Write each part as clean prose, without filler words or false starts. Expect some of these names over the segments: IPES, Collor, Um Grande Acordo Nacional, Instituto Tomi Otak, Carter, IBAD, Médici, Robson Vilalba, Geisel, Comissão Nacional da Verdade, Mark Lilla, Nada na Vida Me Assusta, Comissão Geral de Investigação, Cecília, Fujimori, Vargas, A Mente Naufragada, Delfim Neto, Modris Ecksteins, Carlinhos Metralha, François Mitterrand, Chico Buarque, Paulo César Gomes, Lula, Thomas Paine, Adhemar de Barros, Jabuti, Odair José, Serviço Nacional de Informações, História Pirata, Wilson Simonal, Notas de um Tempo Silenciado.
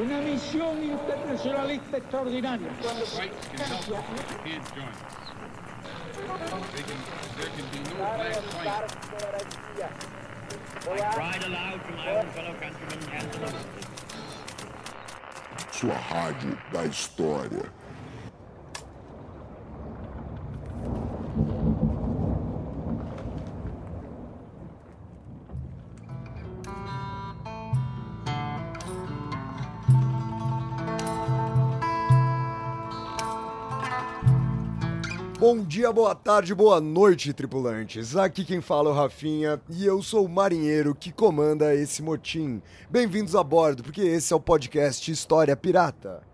Uma missão internacionalista extraordinária. Sua rádio da história. Bom dia, boa tarde, boa noite, tripulantes. Aqui quem fala é o Rafinha e eu sou o marinheiro que comanda esse motim. Bem-vindos a bordo, porque esse é o podcast História Pirata.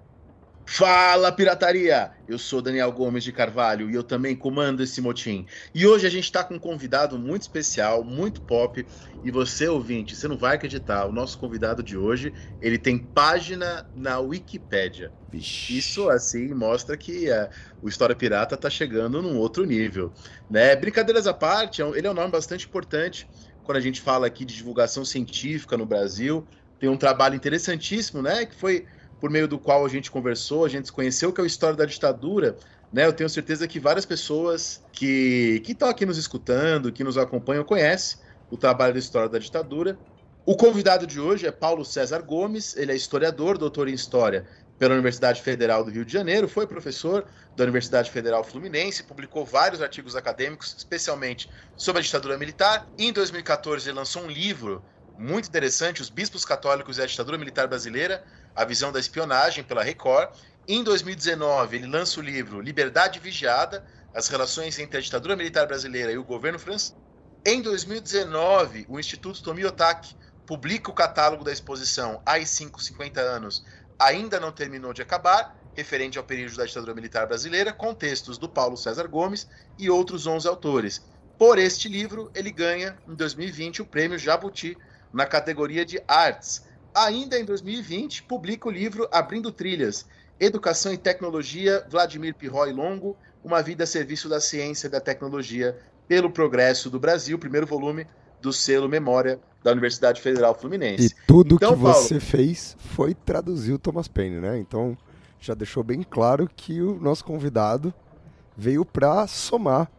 Fala, pirataria! Eu sou Daniel Gomes de Carvalho e eu também comando esse motim. E hoje a gente tá com um convidado muito especial, muito pop. E você, ouvinte, você não vai acreditar, o nosso convidado de hoje, ele tem página na Wikipédia. Vixe. Isso, assim, mostra que o História Pirata tá chegando num outro nível, né? Brincadeiras à parte, ele é um nome bastante importante quando a gente fala aqui de divulgação científica no Brasil. Tem um trabalho interessantíssimo, né, que foi... por meio do qual a gente conversou, a gente se conheceu, que é o História da Ditadura, né? Eu tenho certeza que várias pessoas que estão aqui nos escutando, que nos acompanham, conhecem o trabalho da História da Ditadura. O convidado de hoje é Paulo César Gomes, ele é historiador, doutor em História pela Universidade Federal do Rio de Janeiro, foi professor da Universidade Federal Fluminense, publicou vários artigos acadêmicos, especialmente sobre a ditadura militar. Em 2014, ele lançou um livro muito interessante, Os Biscos Católicos e a Ditadura Militar Brasileira, A Visão da Espionagem, pela Record. Em 2019, ele lança o livro Liberdade Vigiada, As Relações entre a Ditadura Militar Brasileira e o Governo Francês. Em 2019, o Instituto Tomi Otak publica o catálogo da exposição AI-5, 50 anos, ainda não terminou de acabar, referente ao período da ditadura militar brasileira, com textos do Paulo César Gomes e outros 11 autores. Por este livro, ele ganha, em 2020, o prêmio Jabuti, na categoria de artes. Ainda em 2020, publica o livro Abrindo Trilhas, Educação e Tecnologia, Vladimir Pihoy Longo, Uma Vida a Serviço da Ciência e da Tecnologia pelo Progresso do Brasil, primeiro volume do selo Memória da Universidade Federal Fluminense. E tudo então, que Paulo, você fez foi traduzir o Thomas Paine, né? Então já deixou bem claro que o nosso convidado veio para somar,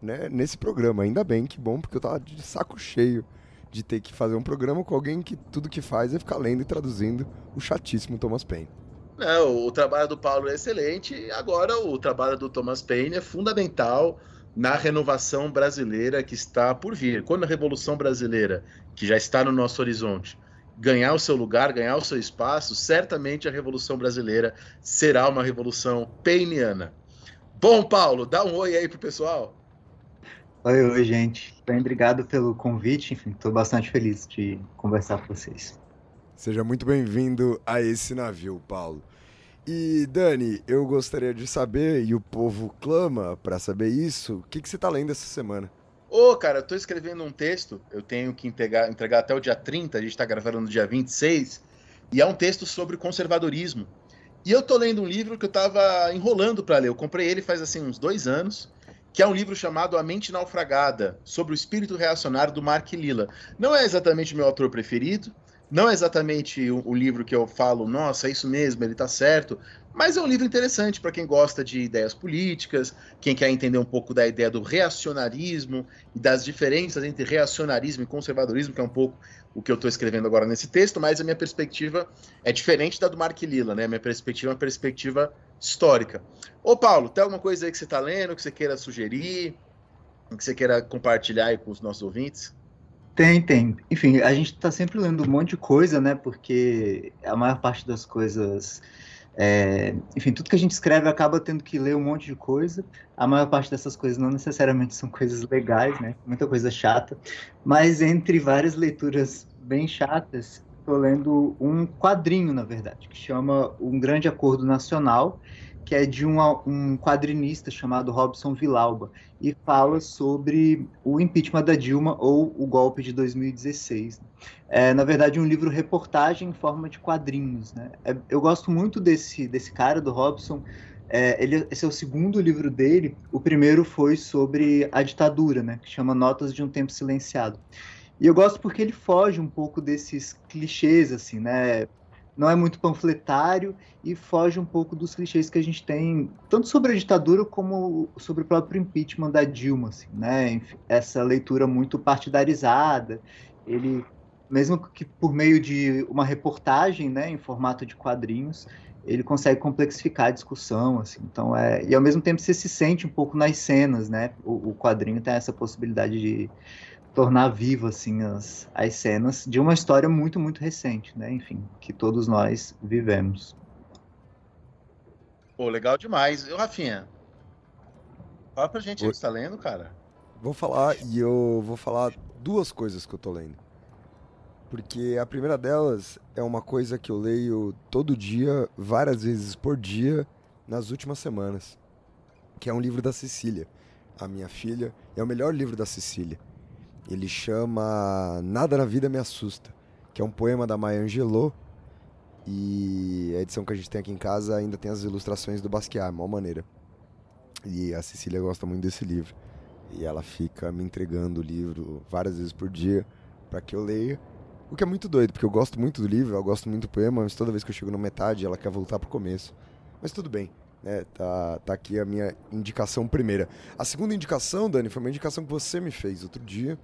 né, nesse programa. Ainda bem, que bom, porque eu tava de saco cheio de ter que fazer um programa com alguém que tudo que faz é ficar lendo e traduzindo o chatíssimo Thomas Paine. Não, o trabalho do Paulo é excelente, agora o trabalho do Thomas Paine é fundamental na renovação brasileira que está por vir. Quando a Revolução Brasileira, que já está no nosso horizonte, ganhar o seu lugar, ganhar o seu espaço, certamente a Revolução Brasileira será uma revolução painiana. Bom, Paulo, dá um oi aí pro pessoal. Oi, gente. Bem, obrigado pelo convite. Enfim, estou bastante feliz de conversar com vocês. Seja muito bem-vindo a esse navio, Paulo. E, Dani, eu gostaria de saber, e o povo clama para saber isso, o que você está lendo essa semana? Cara, eu estou escrevendo um texto, eu tenho que entregar até o dia 30, a gente está gravando no dia 26, e é um texto sobre conservadorismo. E eu estou lendo um livro que eu estava enrolando para ler, eu comprei ele faz assim, uns 2 anos, que é um livro chamado A Mente Naufragada, sobre o espírito reacionário do Mark Lilla. Não é exatamente o meu autor preferido, não é exatamente o livro que eu falo, nossa, é isso mesmo, ele tá certo, mas é um livro interessante para quem gosta de ideias políticas, quem quer entender um pouco da ideia do reacionarismo e das diferenças entre reacionarismo e conservadorismo, que é um pouco o que eu estou escrevendo agora nesse texto, mas a minha perspectiva é diferente da do Mark Lilla, né? A minha perspectiva é uma perspectiva histórica. Ô Paulo, tem alguma coisa aí que você está lendo, que você queira sugerir, que você queira compartilhar aí com os nossos ouvintes? Tem. Enfim, a gente está sempre lendo um monte de coisa, né? Porque a maior parte das coisas... Enfim, tudo que a gente escreve acaba tendo que ler um monte de coisa. A maior parte dessas coisas não necessariamente são coisas legais, né? Muita coisa chata. Mas entre várias leituras bem chatas, estou lendo um quadrinho, na verdade, que chama Um Grande Acordo Nacional, que é de um quadrinista chamado Robson Vilalba, e fala sobre o impeachment da Dilma ou o golpe de 2016. É, na verdade, um livro-reportagem em forma de quadrinhos, né? Eu gosto muito desse cara, do Robson. Esse é o segundo livro dele. O primeiro foi sobre a ditadura, né? Que chama Notas de um Tempo Silenciado. E eu gosto porque ele foge um pouco desses clichês, assim, né? não é muito panfletário e foge um pouco dos clichês que a gente tem, tanto sobre a ditadura como sobre o próprio impeachment da Dilma, assim, né? Enfim, essa leitura muito partidarizada. Ele, mesmo que por meio de uma reportagem, né, em formato de quadrinhos, ele consegue complexificar a discussão, assim. Então, e ao mesmo tempo você se sente um pouco nas cenas, né? O quadrinho tem essa possibilidade de tornar viva, assim, as cenas de uma história muito, muito recente, né? Enfim, que todos nós vivemos. Pô, legal demais. Rafinha, fala pra gente o que você tá lendo, cara. Vou falar, e eu vou falar duas coisas que eu tô lendo. Porque a primeira delas é uma coisa que eu leio todo dia, várias vezes por dia, nas últimas semanas. Que é um livro da Cecília, a minha filha. É o melhor livro da Cecília. Ele chama Nada na Vida Me Assusta, que é um poema da Maya Angelou, e a edição que a gente tem aqui em casa ainda tem as ilustrações do Basquiat, de uma maneira. E a Cecília gosta muito desse livro, e ela fica me entregando o livro várias vezes por dia para que eu leia, o que é muito doido, porque eu gosto muito do livro, eu gosto muito do poema, mas toda vez que eu chego na metade ela quer voltar pro começo, mas tudo bem. É, tá aqui a minha indicação primeira. A segunda indicação, Dani, foi uma indicação que você me fez outro dia.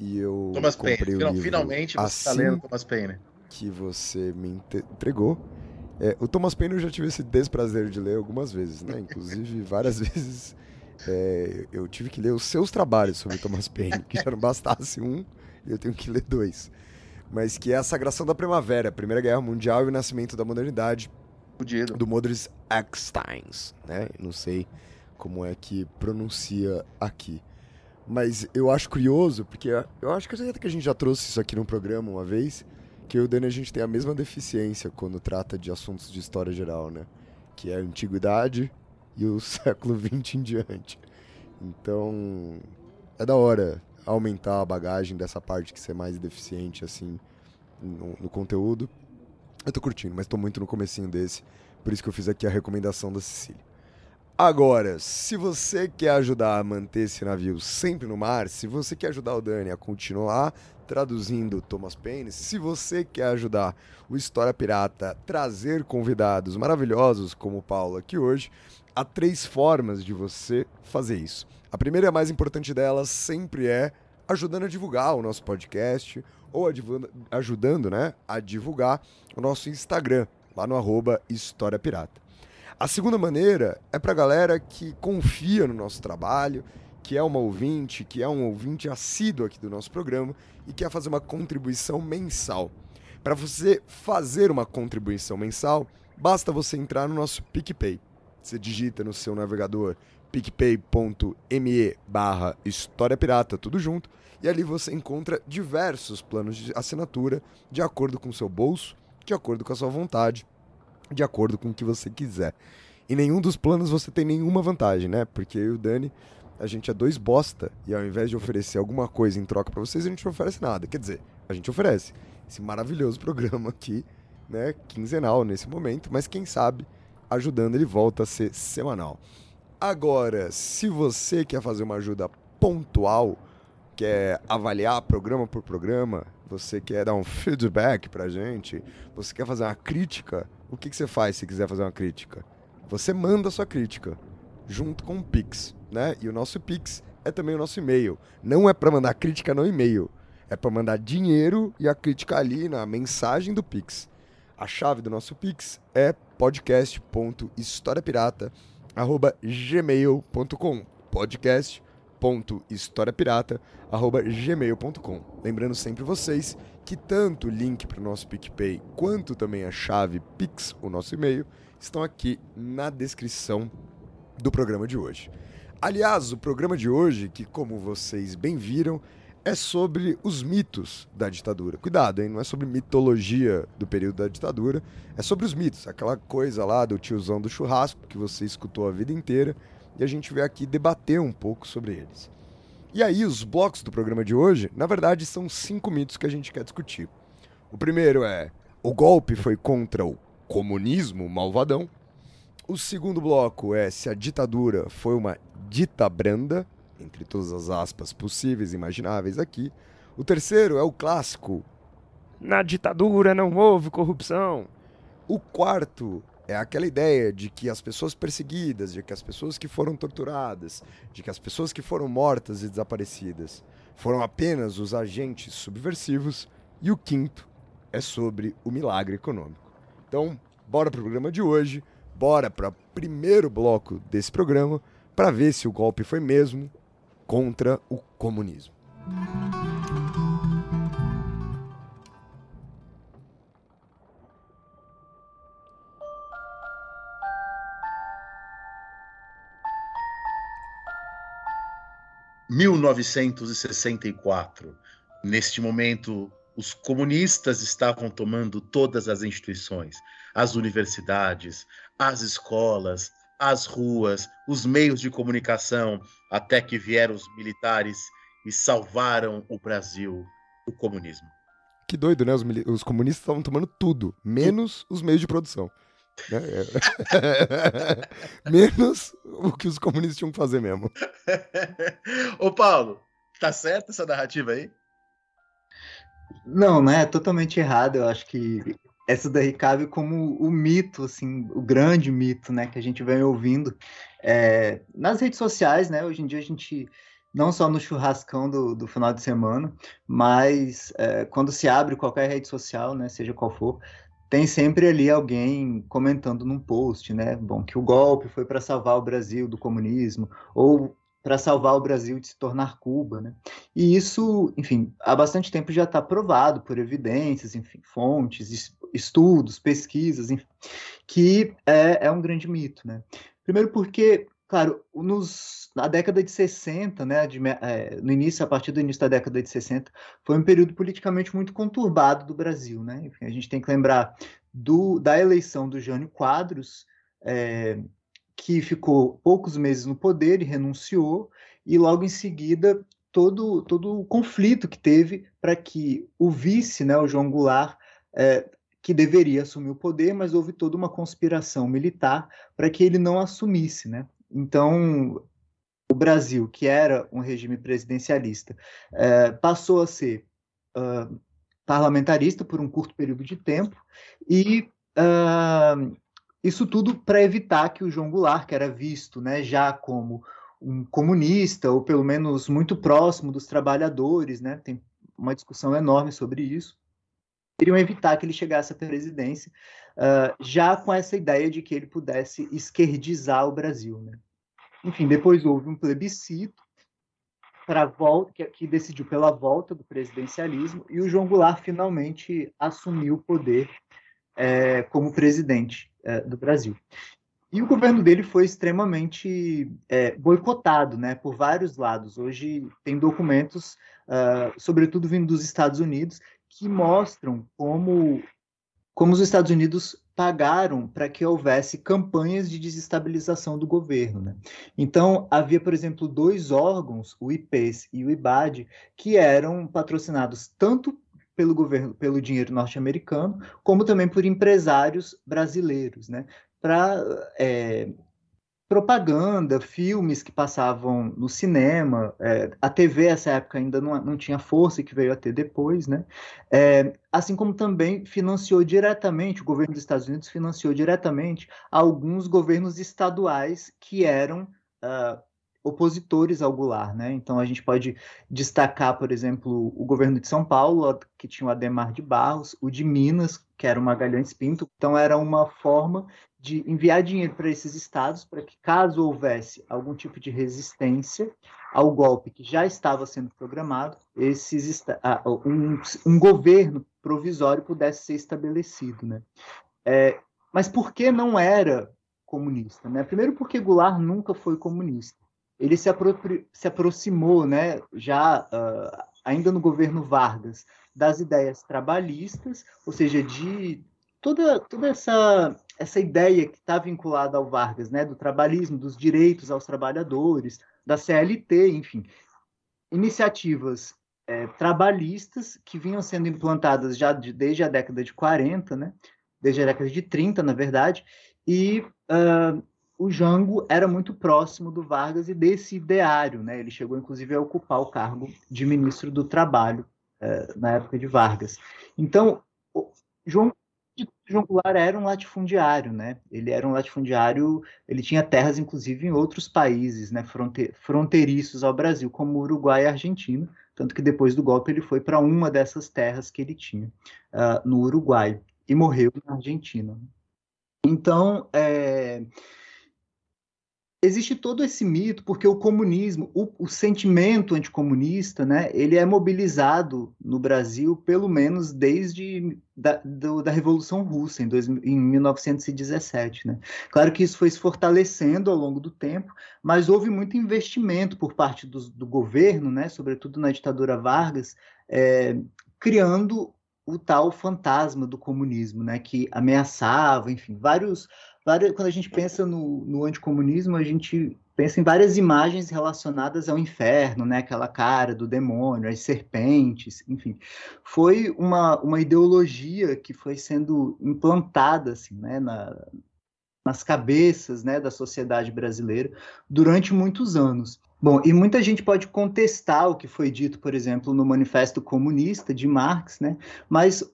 E eu Thomas comprei Paine. O livro finalmente você assim tá lendo Thomas Paine, que você me entregou. O Thomas Paine eu já tive esse desprazer de ler algumas vezes, né? Inclusive várias vezes eu tive que ler os seus trabalhos sobre Thomas Paine, que já não bastasse um, eu tenho que ler dois. Mas que é a Sagração da Primavera, Primeira Guerra Mundial e o Nascimento da Modernidade, do Modris Ecksteins, né? Não sei como é que pronuncia aqui. Mas eu acho curioso, porque eu acho que a gente já trouxe isso aqui no programa uma vez, que eu e o Dani, a gente tem a mesma deficiência quando trata de assuntos de história geral, né? Que é a antiguidade e o século XX em diante. Então, é da hora aumentar a bagagem dessa parte que ser mais deficiente, assim, no conteúdo. Eu tô curtindo, mas tô muito no comecinho desse, por isso que eu fiz aqui a recomendação da Cecília. Agora, se você quer ajudar a manter esse navio sempre no mar, se você quer ajudar o Dani a continuar traduzindo Thomas Paine, se você quer ajudar o História Pirata a trazer convidados maravilhosos como o Paulo aqui hoje, há três formas de você fazer isso. A primeira e a mais importante delas sempre é ajudando a divulgar o nosso podcast ou ajudando, né, a divulgar o nosso Instagram, lá no @historiapirata. A segunda maneira é para a galera que confia no nosso trabalho, que é uma ouvinte, que é um ouvinte assíduo aqui do nosso programa e quer fazer uma contribuição mensal. Para você fazer uma contribuição mensal, basta você entrar no nosso PicPay. Você digita no seu navegador picpay.me/historiapirata, tudo junto, e ali você encontra diversos planos de assinatura de acordo com o seu bolso, de acordo com a sua vontade, de acordo com o que você quiser. E nenhum dos planos você tem nenhuma vantagem, né? Porque eu e o Dani, a gente é dois bosta, e ao invés de oferecer alguma coisa em troca pra vocês, a gente não oferece nada. Quer dizer, a gente oferece esse maravilhoso programa aqui, né, quinzenal nesse momento, mas quem sabe, ajudando, ele volta a ser semanal. Agora, se você quer fazer uma ajuda pontual, quer avaliar programa por programa, você quer dar um feedback pra gente, você quer fazer uma crítica, o que você faz se quiser fazer uma crítica? Você manda a sua crítica, junto com o Pix, né? E o nosso Pix é também o nosso e-mail. Não é pra mandar crítica no e-mail, é pra mandar dinheiro e a crítica ali na mensagem do Pix. A chave do nosso Pix é podcast.historiapirata@gmail.com, podcast.historiapirata@gmail.com. Lembrando sempre vocês que tanto o link para o nosso PicPay quanto também a chave Pix, o nosso e-mail, estão aqui na descrição do programa de hoje. Aliás, o programa de hoje, que como vocês bem viram, é sobre os mitos da ditadura. Cuidado, hein? Não é sobre mitologia do período da ditadura, é sobre os mitos, aquela coisa lá do tiozão do churrasco que você escutou a vida inteira, e a gente veio aqui debater um pouco sobre eles. E aí, os blocos do programa de hoje, na verdade, são 5 mitos que a gente quer discutir. O primeiro é: o golpe foi contra o comunismo malvadão. O segundo bloco é: se a ditadura foi uma dita branda, entre todas as aspas possíveis e imagináveis aqui. O terceiro é o clássico: na ditadura não houve corrupção. O quarto é aquela ideia de que as pessoas perseguidas, de que as pessoas que foram torturadas, de que as pessoas que foram mortas e desaparecidas foram apenas os agentes subversivos. E o quinto é sobre o milagre econômico. Então, bora para o programa de hoje, bora para o primeiro bloco desse programa para ver se o golpe foi mesmo contra o comunismo. –1964. Neste momento, os comunistas estavam tomando todas as instituições, as universidades, as escolas, as ruas, os meios de comunicação, até que vieram os militares e salvaram o Brasil do comunismo. Que doido, né? Os comunistas estavam tomando tudo, menos os meios de produção. Menos o que os comunistas tinham que fazer mesmo. Ô Paulo, tá certa essa narrativa aí? Não, né? É totalmente errado. Eu acho que essa daí cabe como o mito, assim, o grande mito, né, que a gente vem ouvindo nas redes sociais, né? Hoje em dia a gente, não só no churrascão do final de semana, mas quando se abre qualquer rede social, né, seja qual for, tem sempre ali alguém comentando num post, né? Bom, que o golpe foi para salvar o Brasil do comunismo, ou para salvar o Brasil de se tornar Cuba, né? E isso, enfim, há bastante tempo já está provado por evidências, enfim, fontes, estudos, pesquisas, enfim, que é um grande mito, né? Primeiro porque, claro, na década de 60, né, a partir do início da década de 60, foi um período politicamente muito conturbado do Brasil, né? Enfim, a gente tem que lembrar da eleição do Jânio Quadros, que ficou poucos meses no poder e renunciou, e logo em seguida todo o conflito que teve para que o vice, né, o João Goulart, que deveria assumir o poder, mas houve toda uma conspiração militar para que ele não assumisse, né? Então, o Brasil, que era um regime presidencialista, passou a ser parlamentarista por um curto período de tempo, e isso tudo para evitar que o João Goulart, que era visto, né, já como um comunista, ou pelo menos muito próximo dos trabalhadores, né, tem uma discussão enorme sobre isso, queriam evitar que ele chegasse à presidência, já com essa ideia de que ele pudesse esquerdizar o Brasil, né? Enfim, depois houve um plebiscito que decidiu pela volta do presidencialismo, e o João Goulart finalmente assumiu o poder como presidente do Brasil. E o governo dele foi extremamente boicotado, né, por vários lados. Hoje tem documentos, sobretudo vindo dos Estados Unidos, que mostram como os Estados Unidos pagaram para que houvesse campanhas de desestabilização do governo, né? Então, havia, por exemplo, dois órgãos, o IPES e o IBAD, que eram patrocinados tanto pelo governo, pelo dinheiro norte-americano, como também por empresários brasileiros, né? Para propaganda, filmes que passavam no cinema, a TV essa época ainda não tinha força, que veio a ter depois, né? Assim como também financiou diretamente, o governo dos Estados Unidos financiou diretamente alguns governos estaduais que eram opositores ao Goulart, né? Então a gente pode destacar, por exemplo, o governo de São Paulo, que tinha o Adhemar de Barros, o de Minas, que era o Magalhães Pinto. Então era uma forma de enviar dinheiro para esses estados, para que, caso houvesse algum tipo de resistência ao golpe que já estava sendo programado, um governo provisório pudesse ser estabelecido, né? Mas por que não era comunista, né? Primeiro porque Goulart nunca foi comunista. Ele se aproximou, né, já ainda no governo Vargas, das ideias trabalhistas, ou seja, de toda essa ideia que está vinculada ao Vargas, né, do trabalhismo, dos direitos aos trabalhadores, da CLT, enfim. Iniciativas trabalhistas que vinham sendo implantadas já desde a década de 40, né, desde a década de 30, na verdade, e o Jango era muito próximo do Vargas e desse ideário, né, ele chegou, inclusive, a ocupar o cargo de ministro do Trabalho na época de Vargas. Então, João João Goulart era um latifundiário, né? Ele era um latifundiário, ele tinha terras, inclusive, em outros países, né? Fronteiriços ao Brasil, como Uruguai e Argentina, tanto que depois do golpe ele foi para uma dessas terras que ele tinha no Uruguai e morreu na Argentina. Então, existe todo esse mito, porque o comunismo, o sentimento anticomunista, né, ele é mobilizado no Brasil, pelo menos desde da Revolução Russa, em 1917. Né? Claro que isso foi se fortalecendo ao longo do tempo, mas houve muito investimento por parte do governo, né, sobretudo na ditadura Vargas, criando o tal fantasma do comunismo, né, que ameaçava, enfim, quando a gente pensa no anticomunismo, a gente pensa em várias imagens relacionadas ao inferno, né? Aquela cara do demônio, as serpentes, enfim. Foi uma ideologia que foi sendo implantada assim, né? Nas cabeças, né? Da sociedade brasileira durante muitos anos. Bom, e muita gente pode contestar o que foi dito, por exemplo, no Manifesto Comunista de Marx, né? Mas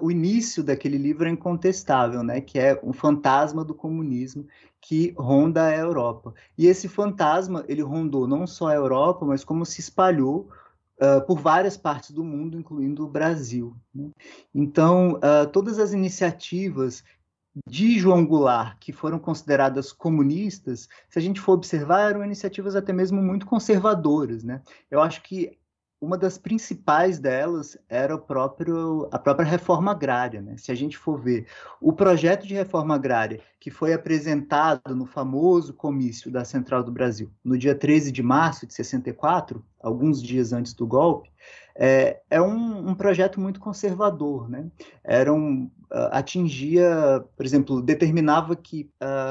o início daquele livro é incontestável, né? Que é um fantasma do comunismo que ronda a Europa. E esse fantasma, ele rondou não só a Europa, mas como se espalhou por várias partes do mundo, incluindo o Brasil. Né? Então, todas as iniciativas de João Goulart, que foram consideradas comunistas, se a gente for observar, eram iniciativas até mesmo muito conservadoras. Né? Eu acho que uma das principais delas era a própria reforma agrária. Né? Se a gente for ver o projeto de reforma agrária que foi apresentado no famoso comício da Central do Brasil, no dia 13 de março de 64, alguns dias antes do golpe, um projeto muito conservador. Né? Atingia, por exemplo, determinava que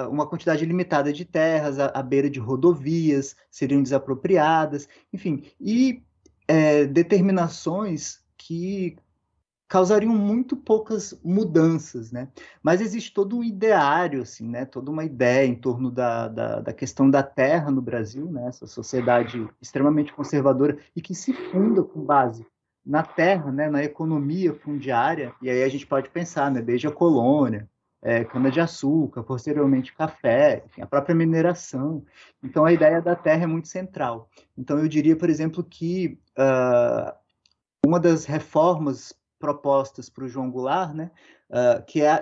uma quantidade limitada de terras à beira de rodovias seriam desapropriadas, enfim, e determinações que causariam muito poucas mudanças, né? Mas existe todo um ideário, assim, né? Toda uma ideia em torno da questão da terra no Brasil, né? Essa sociedade extremamente conservadora e que se funda com base na terra, né? Na economia fundiária, e aí a gente pode pensar, né? Desde a colônia, cana-de-açúcar, posteriormente café, enfim, a própria mineração. Então, a ideia da terra é muito central. Então, eu diria, por exemplo, que uma das reformas propostas para o João Goulart, né,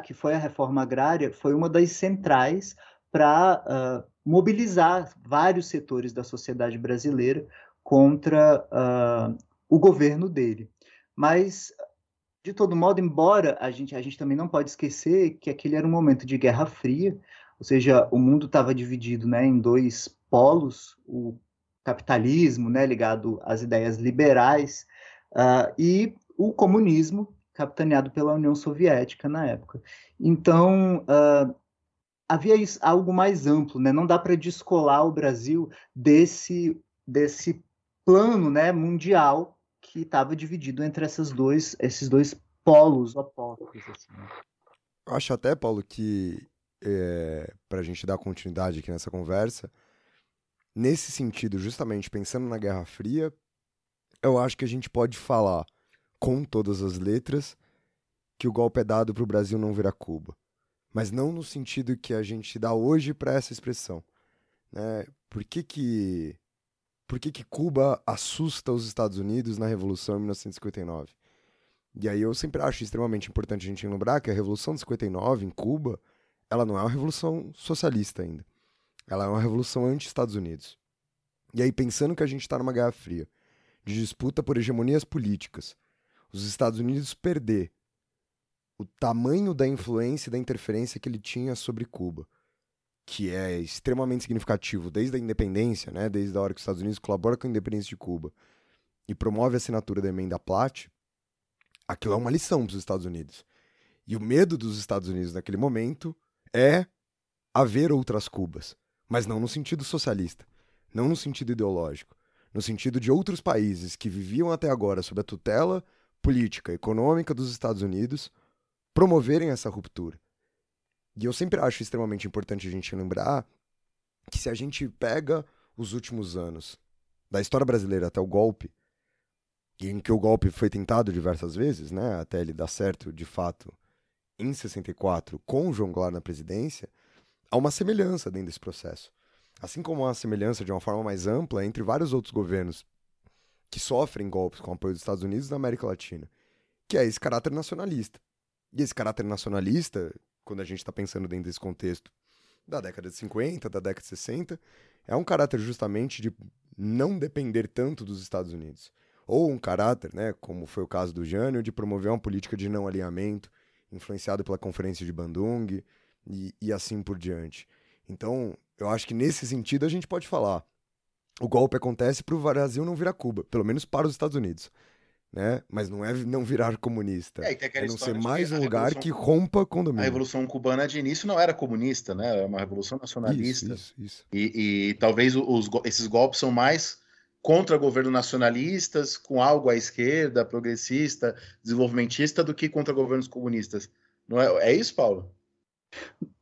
que foi a reforma agrária, foi uma das centrais para mobilizar vários setores da sociedade brasileira contra o governo dele. Mas, de todo modo, embora a gente também não pode esquecer que aquele era um momento de Guerra Fria, ou seja, o mundo estava dividido, né, em dois polos, o capitalismo, né, ligado às ideias liberais, e o comunismo, capitaneado pela União Soviética na época. Então, havia algo mais amplo, né? Não dá para descolar o Brasil desse plano, né, mundial, que estava dividido entre esses dois polos opostos. Assim. Acho até, Paulo, que para a gente dar continuidade aqui nessa conversa, nesse sentido, justamente pensando na Guerra Fria, eu acho que a gente pode falar com todas as letras que o golpe é dado para o Brasil não virar Cuba, mas não no sentido que a gente dá hoje para essa expressão. Né? Por que Cuba assusta os Estados Unidos na Revolução de 1959? E aí eu sempre acho extremamente importante a gente lembrar que a Revolução de 59 em Cuba, ela não é uma revolução socialista ainda. Ela é uma revolução anti-Estados Unidos. E aí, pensando que a gente está numa Guerra Fria, de disputa por hegemonias políticas, os Estados Unidos perder o tamanho da influência e da interferência que ele tinha sobre Cuba, que é extremamente significativo desde a independência, né? Desde a hora que os Estados Unidos colaboram com a independência de Cuba e promove a assinatura da emenda Platt, aquilo é uma lição para os Estados Unidos. E o medo dos Estados Unidos naquele momento é haver outras Cubas, mas não no sentido socialista, não no sentido ideológico, no sentido de outros países que viviam até agora sob a tutela política e econômica dos Estados Unidos promoverem essa ruptura. E eu sempre acho extremamente importante a gente lembrar que se a gente pega os últimos anos da história brasileira até o golpe, em que o golpe foi tentado diversas vezes, né, até ele dar certo, de fato, em 64, com o João Goulart na presidência, há uma semelhança dentro desse processo. Assim como há uma semelhança de uma forma mais ampla entre vários outros governos que sofrem golpes com o apoio dos Estados Unidos na América Latina, que é esse caráter nacionalista. E esse caráter nacionalista, quando a gente está pensando dentro desse contexto da década de 50, da década de 60, é um caráter justamente de não depender tanto dos Estados Unidos. Ou um caráter, né, como foi o caso do Jânio, de promover uma política de não alinhamento, influenciado pela Conferência de Bandung e assim por diante. Então, eu acho que nesse sentido a gente pode falar. O golpe acontece para o Brasil não virar Cuba, pelo menos para os Estados Unidos. Né? Mas não é não virar comunista, é não ser mais um lugar que rompa condomínio. A Revolução Cubana de início não era comunista, né? Era uma revolução nacionalista. Isso. E talvez esses golpes são mais contra governos nacionalistas, com algo à esquerda, progressista, desenvolvimentista, do que contra governos comunistas. Não é isso, Paulo?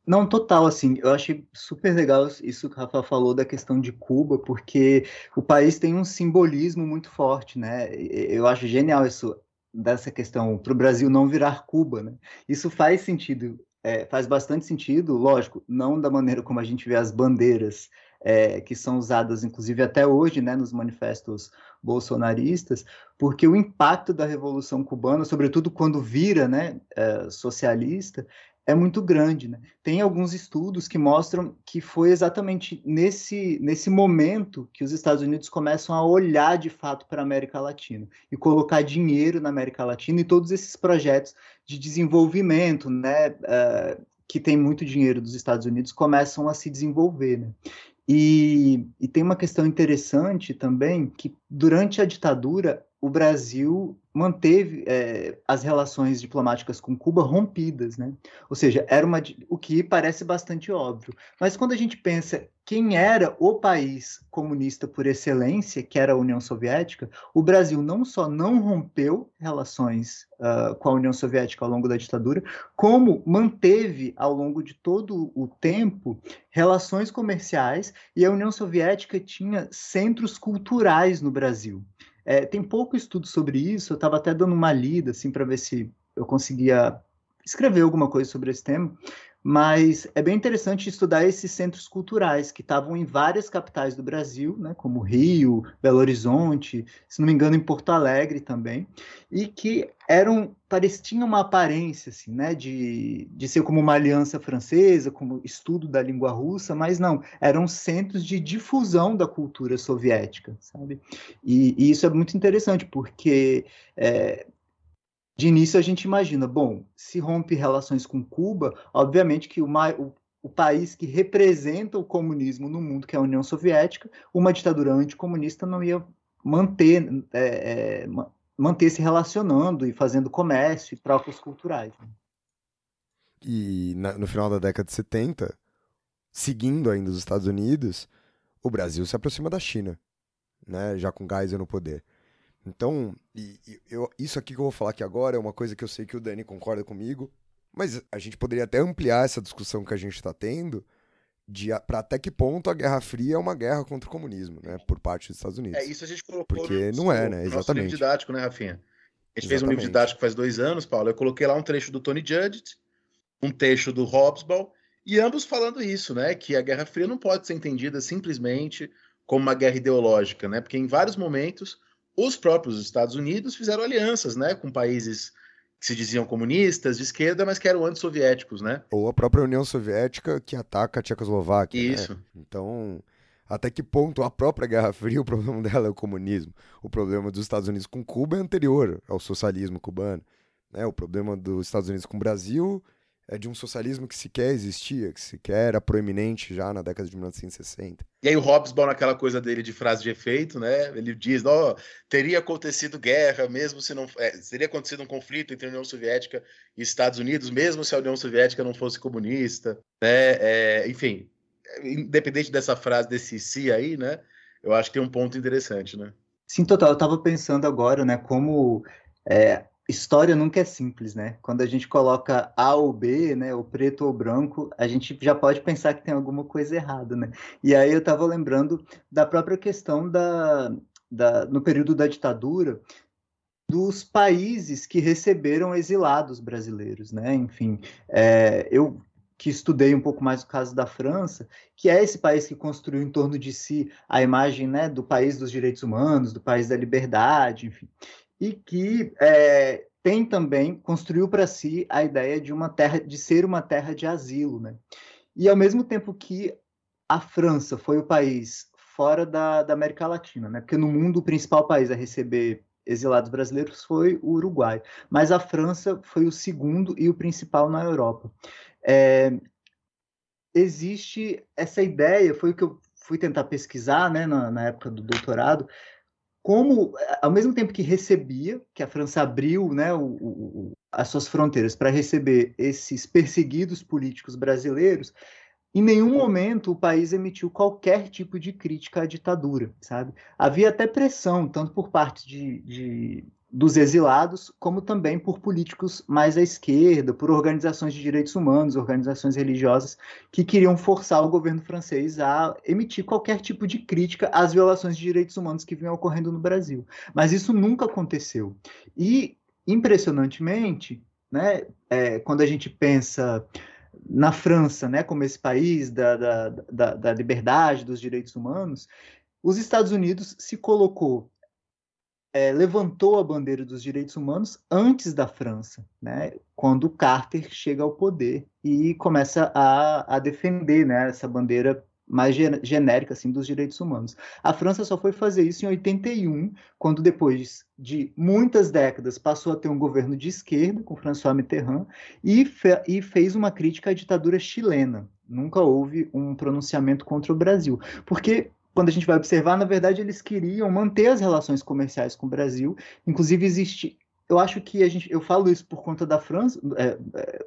Não, total, assim, eu achei super legal isso que o Rafa falou da questão de Cuba, porque o país tem um simbolismo muito forte, né? Eu acho genial isso, dessa questão, para o Brasil não virar Cuba, né? Isso faz sentido, faz bastante sentido, lógico, não da maneira como a gente vê as bandeiras, que são usadas, inclusive, até hoje, né, nos manifestos bolsonaristas, porque o impacto da Revolução Cubana, sobretudo quando vira, né, socialista, é muito grande, né? Tem alguns estudos que mostram que foi exatamente nesse momento que os Estados Unidos começam a olhar de fato para a América Latina e colocar dinheiro na América Latina e todos esses projetos de desenvolvimento, né, que tem muito dinheiro dos Estados Unidos, começam a se desenvolver, né? E tem uma questão interessante também, que durante a ditadura o Brasil manteve as relações diplomáticas com Cuba rompidas, né? Ou seja, era o que parece bastante óbvio. Mas quando a gente pensa quem era o país comunista por excelência, que era a União Soviética, o Brasil não só não rompeu relações com a União Soviética ao longo da ditadura, como manteve ao longo de todo o tempo relações comerciais, e a União Soviética tinha centros culturais no Brasil. Tem pouco estudo sobre isso, eu estava até dando uma lida assim, para ver se eu conseguia escrever alguma coisa sobre esse tema, mas é bem interessante estudar esses centros culturais que estavam em várias capitais do Brasil, né, como Rio, Belo Horizonte, se não me engano em Porto Alegre também, e que tinham uma aparência assim, né, de ser como uma aliança francesa, como estudo da língua russa, mas não, eram centros de difusão da cultura soviética, sabe? E isso é muito interessante, porque... de início a gente imagina, bom, se rompe relações com Cuba, obviamente que o país que representa o comunismo no mundo, que é a União Soviética, uma ditadura anticomunista não ia manter se relacionando e fazendo comércio e trocas culturais. E no final da década de 70, seguindo ainda os Estados Unidos, o Brasil se aproxima da China, né, já com Geisel no poder. Então, isso aqui que eu vou falar aqui agora é uma coisa que eu sei que o Dani concorda comigo, mas a gente poderia até ampliar essa discussão que a gente está tendo para até que ponto a Guerra Fria é uma guerra contra o comunismo, né, por parte dos Estados Unidos. É, isso a gente colocou porque não é, né, exatamente. Nosso livro didático, né, Rafinha? A gente fez um livro didático faz 2 anos, Paulo, eu coloquei lá um trecho do Tony Judd, um trecho do Hobsbawm, e ambos falando isso, né, que a Guerra Fria não pode ser entendida simplesmente como uma guerra ideológica, né, porque em vários momentos... Os próprios Estados Unidos fizeram alianças, né, com países que se diziam comunistas, de esquerda, mas que eram antissoviéticos, né? Ou a própria União Soviética que ataca a Tchecoslováquia. Isso. Né? Então, até que ponto a própria Guerra Fria, o problema dela é o comunismo. O problema dos Estados Unidos com Cuba é anterior ao socialismo cubano. Né? O problema dos Estados Unidos com o Brasil é de um socialismo que sequer existia, que sequer era proeminente já na década de 1960. E aí o Hobsbawm, naquela coisa dele de frase de efeito, né? Ele diz, teria acontecido guerra, mesmo se não... teria acontecido um conflito entre a União Soviética e Estados Unidos, mesmo se a União Soviética não fosse comunista, né? Enfim, independente dessa frase, desse si aí, né? Eu acho que tem um ponto interessante, né? Sim, total. Eu estava pensando agora, né? Como... História nunca é simples, né? Quando a gente coloca A ou B, né, ou preto ou branco, a gente já pode pensar que tem alguma coisa errada, né? E aí eu estava lembrando da própria questão no período da ditadura, dos países que receberam exilados brasileiros, né? Enfim, eu que estudei um pouco mais o caso da França, que é esse país que construiu em torno de si a imagem, né, do país dos direitos humanos, do país da liberdade, enfim, e que tem também, construiu para si a ideia de uma terra, de ser uma terra de asilo, né? E ao mesmo tempo que a França foi o país fora da América Latina, né? Porque no mundo o principal país a receber exilados brasileiros foi o Uruguai, mas a França foi o segundo e o principal na Europa. Existe essa ideia, foi o que eu fui tentar pesquisar, né, na época do doutorado, como, ao mesmo tempo que recebia, que a França abriu, né, as suas fronteiras para receber esses perseguidos políticos brasileiros, em nenhum momento o país emitiu qualquer tipo de crítica à ditadura, sabe? Havia até pressão, tanto por parte dos exilados, como também por políticos mais à esquerda, por organizações de direitos humanos, organizações religiosas, que queriam forçar o governo francês a emitir qualquer tipo de crítica às violações de direitos humanos que vinham ocorrendo no Brasil. Mas isso nunca aconteceu. E, impressionantemente, né, quando a gente pensa na França, né, como esse país da liberdade, dos direitos humanos, os Estados Unidos se colocou, levantou a bandeira dos direitos humanos antes da França, né, quando Carter chega ao poder e começa a defender, né, essa bandeira mais genérica assim, dos direitos humanos. A França só foi fazer isso em 81, quando depois de muitas décadas passou a ter um governo de esquerda, com François Mitterrand, e fez uma crítica à ditadura chilena. Nunca houve um pronunciamento contra o Brasil, porque, quando a gente vai observar, na verdade, eles queriam manter as relações comerciais com o Brasil, inclusive existe... Eu acho que eu falo isso por conta da França,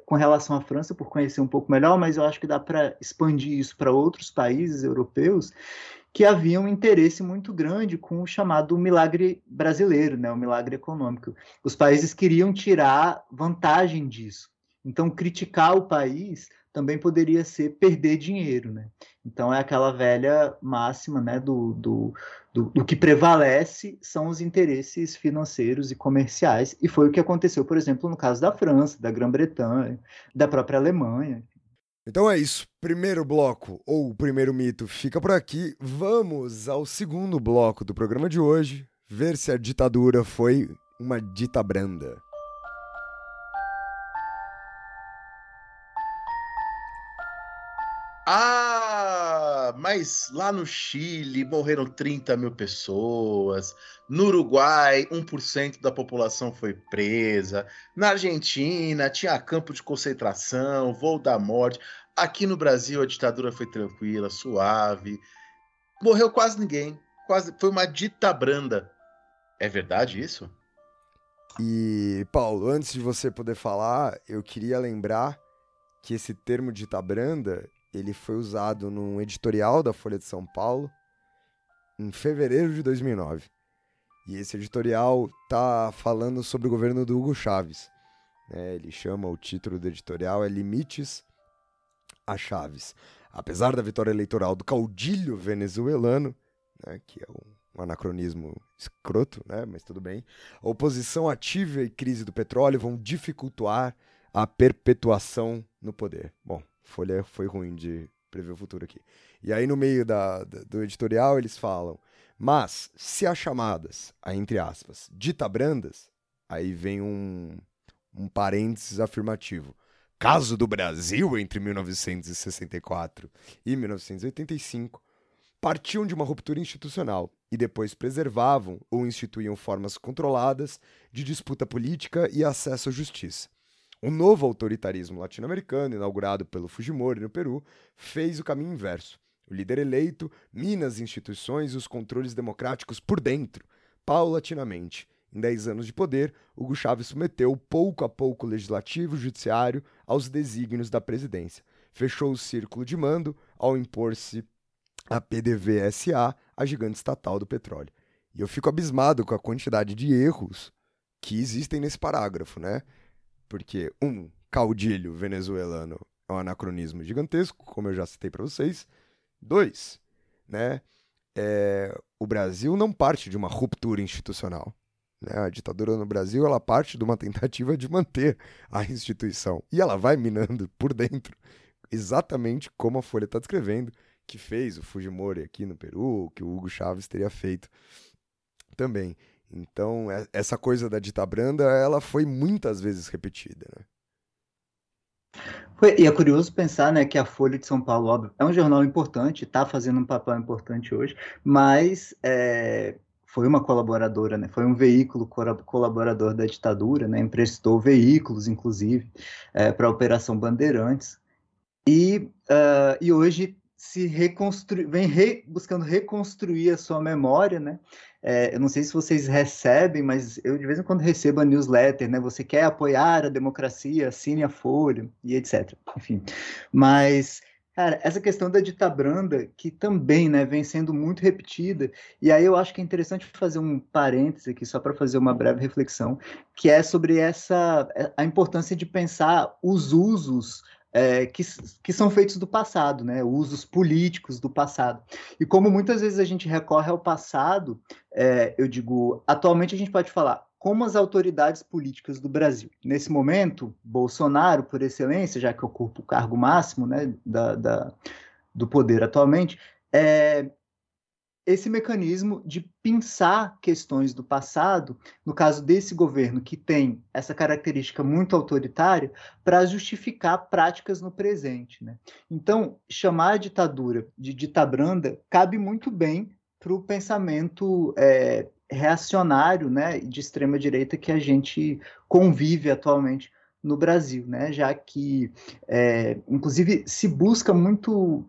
com relação à França, por conhecer um pouco melhor, mas eu acho que dá para expandir isso para outros países europeus que haviam um interesse muito grande com o chamado milagre brasileiro, né, o milagre econômico. Os países queriam tirar vantagem disso. Então, criticar o país também poderia ser perder dinheiro, né? Então, é aquela velha máxima, né, do que prevalece são os interesses financeiros e comerciais, e foi o que aconteceu, por exemplo, no caso da França, da Grã-Bretanha, da própria Alemanha. Então é isso, primeiro bloco, ou o primeiro mito, fica por aqui. Vamos ao segundo bloco do programa de hoje, ver se a ditadura foi uma dita branda. Mas lá no Chile morreram 30 mil pessoas, no Uruguai 1% da população foi presa, na Argentina tinha campo de concentração, voo da morte, aqui no Brasil a ditadura foi tranquila, suave, morreu quase ninguém, foi uma dita branda. É verdade isso? E, Paulo, antes de você poder falar, eu queria lembrar que esse termo dita branda, ele foi usado num editorial da Folha de São Paulo em fevereiro de 2009. E esse editorial está falando sobre o governo do Hugo Chávez. Ele chama, o título do editorial é Limites a Chávez. Apesar da vitória eleitoral do caudilho venezuelano, né, que é um anacronismo escroto, né, mas tudo bem, a oposição ativa e crise do petróleo vão dificultar a perpetuação no poder. Bom, Folha foi ruim de prever o futuro aqui. E aí no meio do editorial eles falam, mas se as chamadas, aí, entre aspas, dita brandas, aí vem um parênteses afirmativo. Caso do Brasil entre 1964 e 1985, partiam de uma ruptura institucional e depois preservavam ou instituíam formas controladas de disputa política e acesso à justiça. O novo autoritarismo latino-americano, inaugurado pelo Fujimori no Peru, fez o caminho inverso. O líder eleito mina as instituições e os controles democráticos por dentro, paulatinamente. Em 10 anos de poder, Hugo Chávez submeteu pouco a pouco o legislativo e o judiciário aos desígnios da presidência. Fechou o círculo de mando ao impor-se a PDVSA, a gigante estatal do petróleo. E eu fico abismado com a quantidade de erros que existem nesse parágrafo, né? Porque caudilho venezuelano é um anacronismo gigantesco, como eu já citei para vocês. 2, né, o Brasil não parte de uma ruptura institucional. A ditadura no Brasil, ela parte de uma tentativa de manter a instituição. E ela vai minando por dentro, exatamente como a Folha está descrevendo, que fez o Fujimori aqui no Peru, que o Hugo Chávez teria feito também. Então, essa coisa da dita branda, ela foi muitas vezes repetida, né? E é curioso pensar, né, que a Folha de São Paulo, óbvio, é um jornal importante, está fazendo um papel importante hoje, mas foi uma colaboradora, né, foi um veículo colaborador da ditadura, né, emprestou veículos, inclusive, para a Operação Bandeirantes, e hoje se buscando reconstruir a sua memória, né? Eu não sei se vocês recebem, mas eu de vez em quando recebo a newsletter, né? Você quer apoiar a democracia, assine a Folha e etc. Enfim, mas, cara, essa questão da dita branda, que também, né, vem sendo muito repetida, e aí eu acho que é interessante fazer um parêntese aqui, só para fazer uma breve reflexão, que é sobre a importância de pensar os usos que são feitos do passado, né? Usos políticos do passado. E como muitas vezes a gente recorre ao passado, eu digo, atualmente a gente pode falar como as autoridades políticas do Brasil. Nesse momento, Bolsonaro, por excelência, já que ocupa o cargo máximo, né, do poder atualmente, esse mecanismo de pensar questões do passado, no caso desse governo que tem essa característica muito autoritária, para justificar práticas no presente, né? Então, chamar a ditadura de dita branda cabe muito bem para o pensamento reacionário, né, de extrema-direita que a gente convive atualmente no Brasil, né? Já que, inclusive, se busca muito,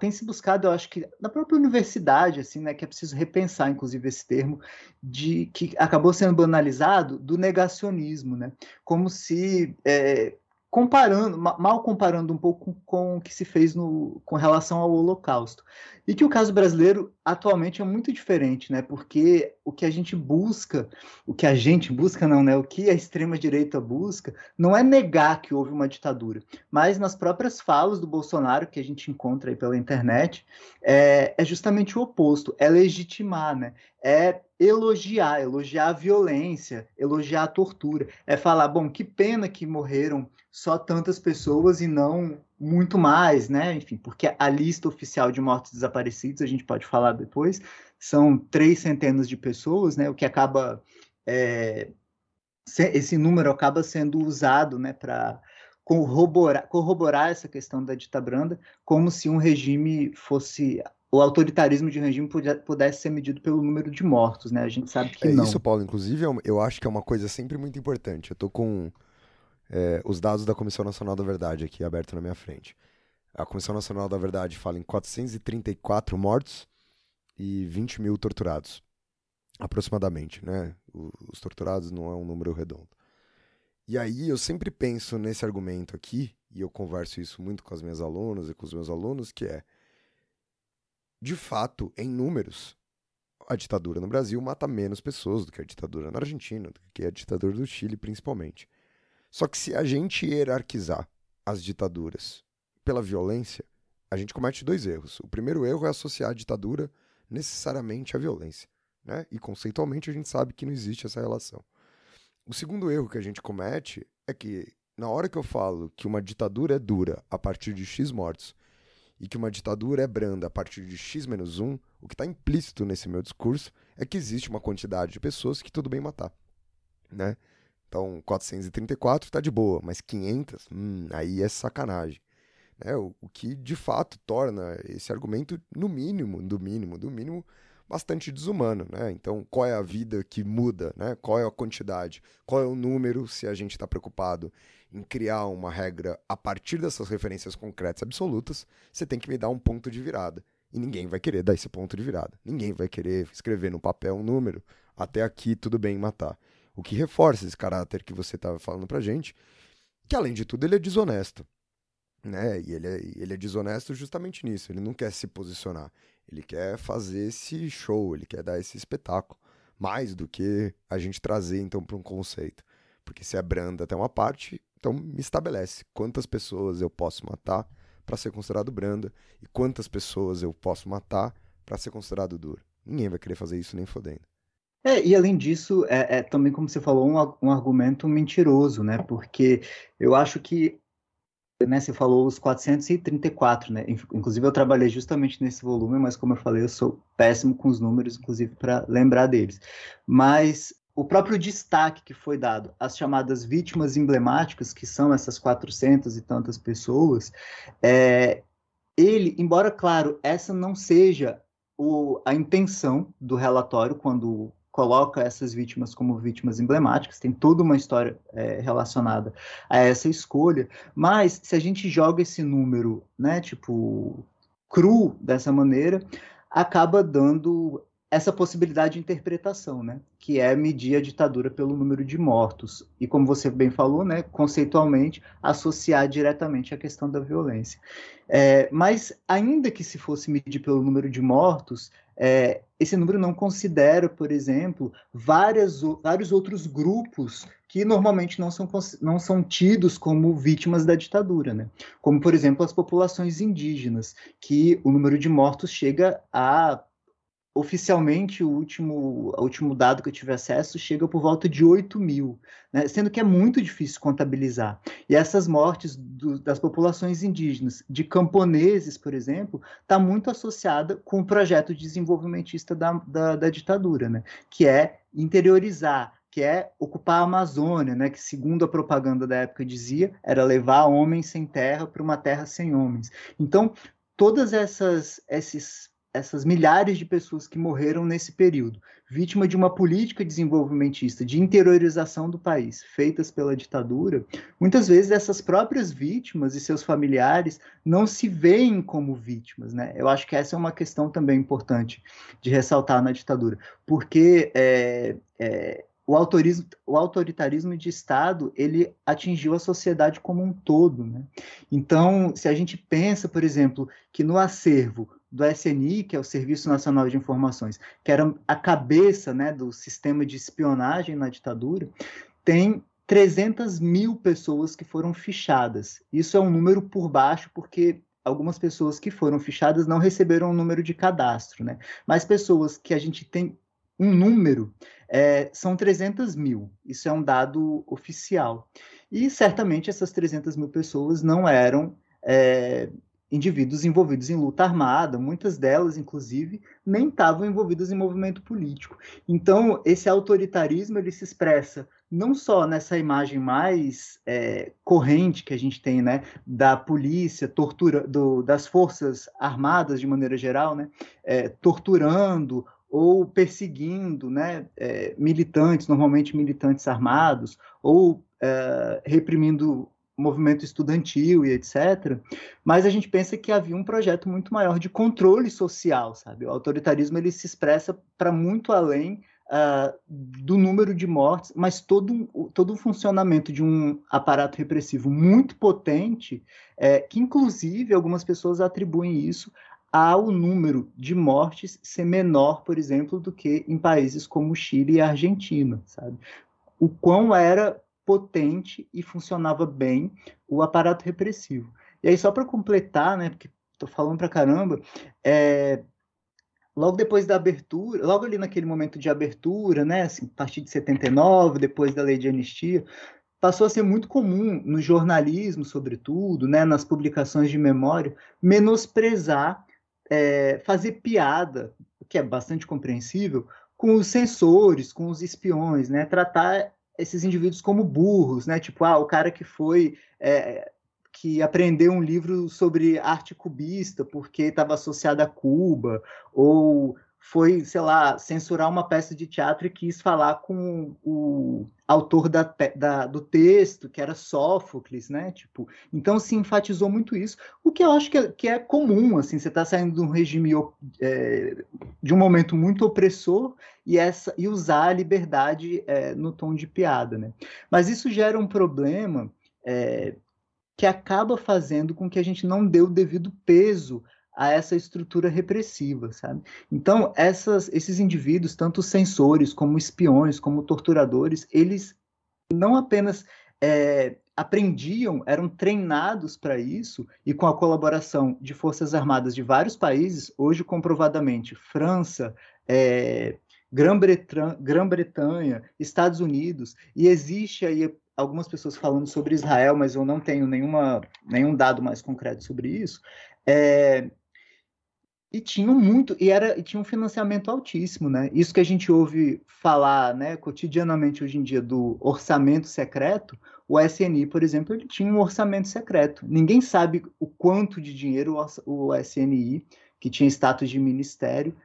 tem se buscado, eu acho que na própria universidade, assim, né, que é preciso repensar, inclusive, esse termo de que acabou sendo banalizado do negacionismo, né? Como se mal comparando um pouco com o que se fez com relação ao Holocausto. E que o caso brasileiro atualmente é muito diferente, né? Porque o que a extrema-direita busca não é negar que houve uma ditadura, mas nas próprias falas do Bolsonaro, que a gente encontra aí pela internet, é justamente o oposto, é legitimar, né? É elogiar a violência, elogiar a tortura, é falar, bom, que pena que morreram só tantas pessoas e não muito mais, né? Enfim, porque a lista oficial de mortos desaparecidos, a gente pode falar depois, são 300 de pessoas, né? O que acaba... esse número acaba sendo usado, né, para corroborar essa questão da dita branda, como se um regime fosse... o autoritarismo de regime pudesse ser medido pelo número de mortos, né? A gente sabe que não. Isso, Paulo, inclusive, eu acho que é uma coisa sempre muito importante. Eu tô com os dados da Comissão Nacional da Verdade aqui, aberto na minha frente. A Comissão Nacional da Verdade fala em 434 mortos e 20 mil torturados, aproximadamente, né? Os torturados não é um número redondo. E aí eu sempre penso nesse argumento aqui, e eu converso isso muito com as minhas alunas e com os meus alunos, que é, de fato, em números, a ditadura no Brasil mata menos pessoas do que a ditadura na Argentina, do que a ditadura do Chile, principalmente. Só que se a gente hierarquizar as ditaduras pela violência, a gente comete dois erros. O primeiro erro é associar a ditadura necessariamente à violência, né? E conceitualmente a gente sabe que não existe essa relação. O segundo erro que a gente comete é que, na hora que eu falo que uma ditadura é dura a partir de X mortos, e que uma ditadura é branda a partir de X-1, o que está implícito nesse meu discurso é que existe uma quantidade de pessoas que tudo bem matar, né? Então, 434 está de boa, mas 500, aí é sacanagem, né? O que, de fato, torna esse argumento, no mínimo, bastante desumano, né? Então, qual é a vida que muda, né? Qual é a quantidade? Qual é o número, se a gente está preocupado em criar uma regra a partir dessas referências concretas absolutas, você tem que me dar um ponto de virada. E ninguém vai querer dar esse ponto de virada. Ninguém vai querer escrever no papel um número, até aqui tudo bem matar. O que reforça esse caráter que você estava falando pra gente, que além de tudo ele é desonesto, né? E ele é desonesto justamente nisso, ele não quer se posicionar, ele quer fazer esse show, ele quer dar esse espetáculo, mais do que a gente trazer então para um conceito. Porque se é branda até uma parte, então me estabelece quantas pessoas eu posso matar para ser considerado branda e quantas pessoas eu posso matar para ser considerado duro. Ninguém vai querer fazer isso nem fodendo. E além disso, é também, como você falou, um argumento mentiroso, né? Porque eu acho que, né, você falou os 434, né? Inclusive eu trabalhei justamente nesse volume, mas como eu falei, eu sou péssimo com os números, inclusive para lembrar deles. Mas o próprio destaque que foi dado às chamadas vítimas emblemáticas, que são essas 400 e tantas pessoas, ele, embora, claro, essa não seja a intenção do relatório quando coloca essas vítimas como vítimas emblemáticas, tem toda uma história relacionada a essa escolha, mas se a gente joga esse número, né, tipo, cru dessa maneira, acaba dando essa possibilidade de interpretação, né, que é medir a ditadura pelo número de mortos, e como você bem falou, né, conceitualmente, associar diretamente à questão da violência. Mas, ainda que se fosse medir pelo número de mortos, esse número não considera, por exemplo, vários outros grupos que normalmente não são tidos como vítimas da ditadura, né? Como, por exemplo, as populações indígenas, que o número de mortos chega a... Oficialmente, o último dado que eu tive acesso chega por volta de 8.000, né? Sendo que é muito difícil contabilizar. E essas mortes das populações indígenas, de camponeses, por exemplo, está muito associada com o projeto desenvolvimentista da ditadura, né? Que é interiorizar, que é ocupar a Amazônia, né, que, segundo a propaganda da época dizia, era levar homens sem terra para uma terra sem homens. Então, todas essas milhares de pessoas que morreram nesse período, vítima de uma política desenvolvimentista, de interiorização do país, feitas pela ditadura, muitas vezes essas próprias vítimas e seus familiares não se veem como vítimas, né? Eu acho que essa é uma questão também importante de ressaltar na ditadura, porque o autoritarismo de Estado, ele atingiu a sociedade como um todo, né? Então, se a gente pensa, por exemplo, que no acervo do SNI, que é o Serviço Nacional de Informações, que era a cabeça, né, do sistema de espionagem na ditadura, tem 300.000 pessoas que foram fichadas. Isso é um número por baixo, porque algumas pessoas que foram fichadas não receberam o número de cadastro, né? Mas pessoas que a gente tem um número, são 300.000. Isso é um dado oficial. E, certamente, essas 300.000 pessoas não eram... indivíduos envolvidos em luta armada, muitas delas, inclusive, nem estavam envolvidas em movimento político. Então, esse autoritarismo, ele se expressa não só nessa imagem mais corrente que a gente tem, né, da polícia, das forças armadas, de maneira geral, né, torturando ou perseguindo, né, militantes, normalmente militantes armados, ou reprimindo movimento estudantil e etc., mas a gente pensa que havia um projeto muito maior de controle social, sabe? O autoritarismo, ele se expressa para muito além do número de mortes, mas todo o funcionamento de um aparato repressivo muito potente, que inclusive algumas pessoas atribuem isso ao número de mortes ser menor, por exemplo, do que em países como Chile e Argentina, sabe? O quão era potente e funcionava bem o aparato repressivo. E aí, só para completar, né, porque estou falando para caramba, logo depois da abertura, logo ali naquele momento de abertura, né, assim, a partir de 79, depois da lei de anistia, passou a ser muito comum no jornalismo, sobretudo, né, nas publicações de memória, menosprezar, fazer piada, o que é bastante compreensível, com os censores, com os espiões, né, tratar esses indivíduos como burros, né? Tipo, o cara que foi... que aprendeu um livro sobre arte cubista porque estava associado a Cuba, ou foi, sei lá, censurar uma peça de teatro e quis falar com o autor do texto, que era Sófocles, né? Tipo, então se enfatizou muito isso, o que eu acho que é comum, assim, você está saindo de um regime, de um momento muito opressor, e usar a liberdade no tom de piada, né? Mas isso gera um problema que acaba fazendo com que a gente não dê o devido peso a essa estrutura repressiva, sabe? Então, esses indivíduos, tanto censores, como espiões, como torturadores, eles não apenas aprendiam, eram treinados para isso, e com a colaboração de forças armadas de vários países, hoje comprovadamente França, Grã-Bretanha, Estados Unidos, e existe aí algumas pessoas falando sobre Israel, mas eu não tenho nenhum dado mais concreto sobre isso, e tinham muito, e tinha um financiamento altíssimo, né? Isso que a gente ouve falar, né, cotidianamente hoje em dia do orçamento secreto, o SNI, por exemplo, ele tinha um orçamento secreto. Ninguém sabe o quanto de dinheiro o SNI, que tinha status de ministério,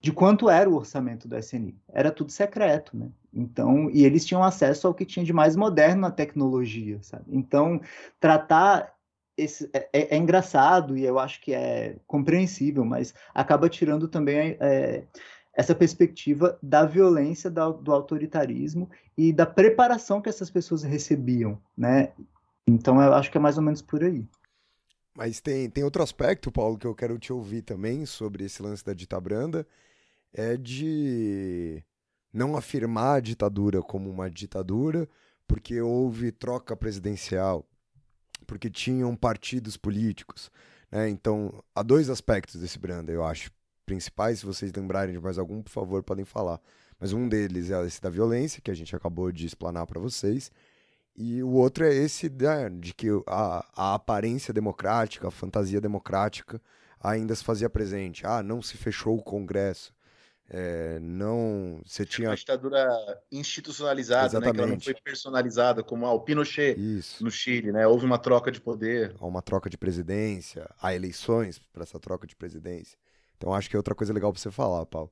de quanto era o orçamento do SNI. Era tudo secreto, né? Então, e eles tinham acesso ao que tinha de mais moderno na tecnologia, sabe? Então, tratar... é engraçado e eu acho que é compreensível, mas acaba tirando também essa perspectiva da violência, do autoritarismo e da preparação que essas pessoas recebiam, né? Então, eu acho que é mais ou menos por aí. Mas tem outro aspecto, Paulo, que eu quero te ouvir também sobre esse lance da ditabranda, é de não afirmar a ditadura como uma ditadura, porque houve troca presidencial, porque tinham partidos políticos, né? Então, há dois aspectos desse branda, eu acho, principais. Se vocês lembrarem de mais algum, por favor, podem falar. Mas um deles é esse da violência, que a gente acabou de explanar para vocês, e o outro é esse de que a aparência democrática, a fantasia democrática ainda se fazia presente. Ah, não se fechou o Congresso. Não, você tinha uma ditadura institucionalizada, exatamente, né, que ela não foi personalizada, como o Pinochet. Isso. No Chile, né? Houve uma troca de poder. Há uma troca de presidência, há eleições para essa troca de presidência. Então acho que é outra coisa legal para você falar, Paulo.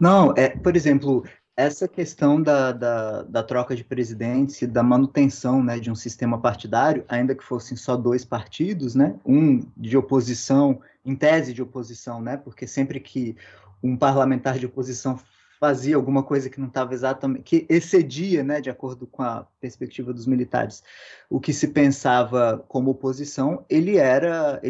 Não, por exemplo, essa questão da troca de presidentes e da manutenção, né, de um sistema partidário, ainda que fossem só dois partidos, né, um de oposição, em tese de oposição, né, porque sempre que um parlamentar de oposição fazia alguma coisa que não estava exatamente, que excedia, né, de acordo com a perspectiva dos militares, o que se pensava como oposição, ele era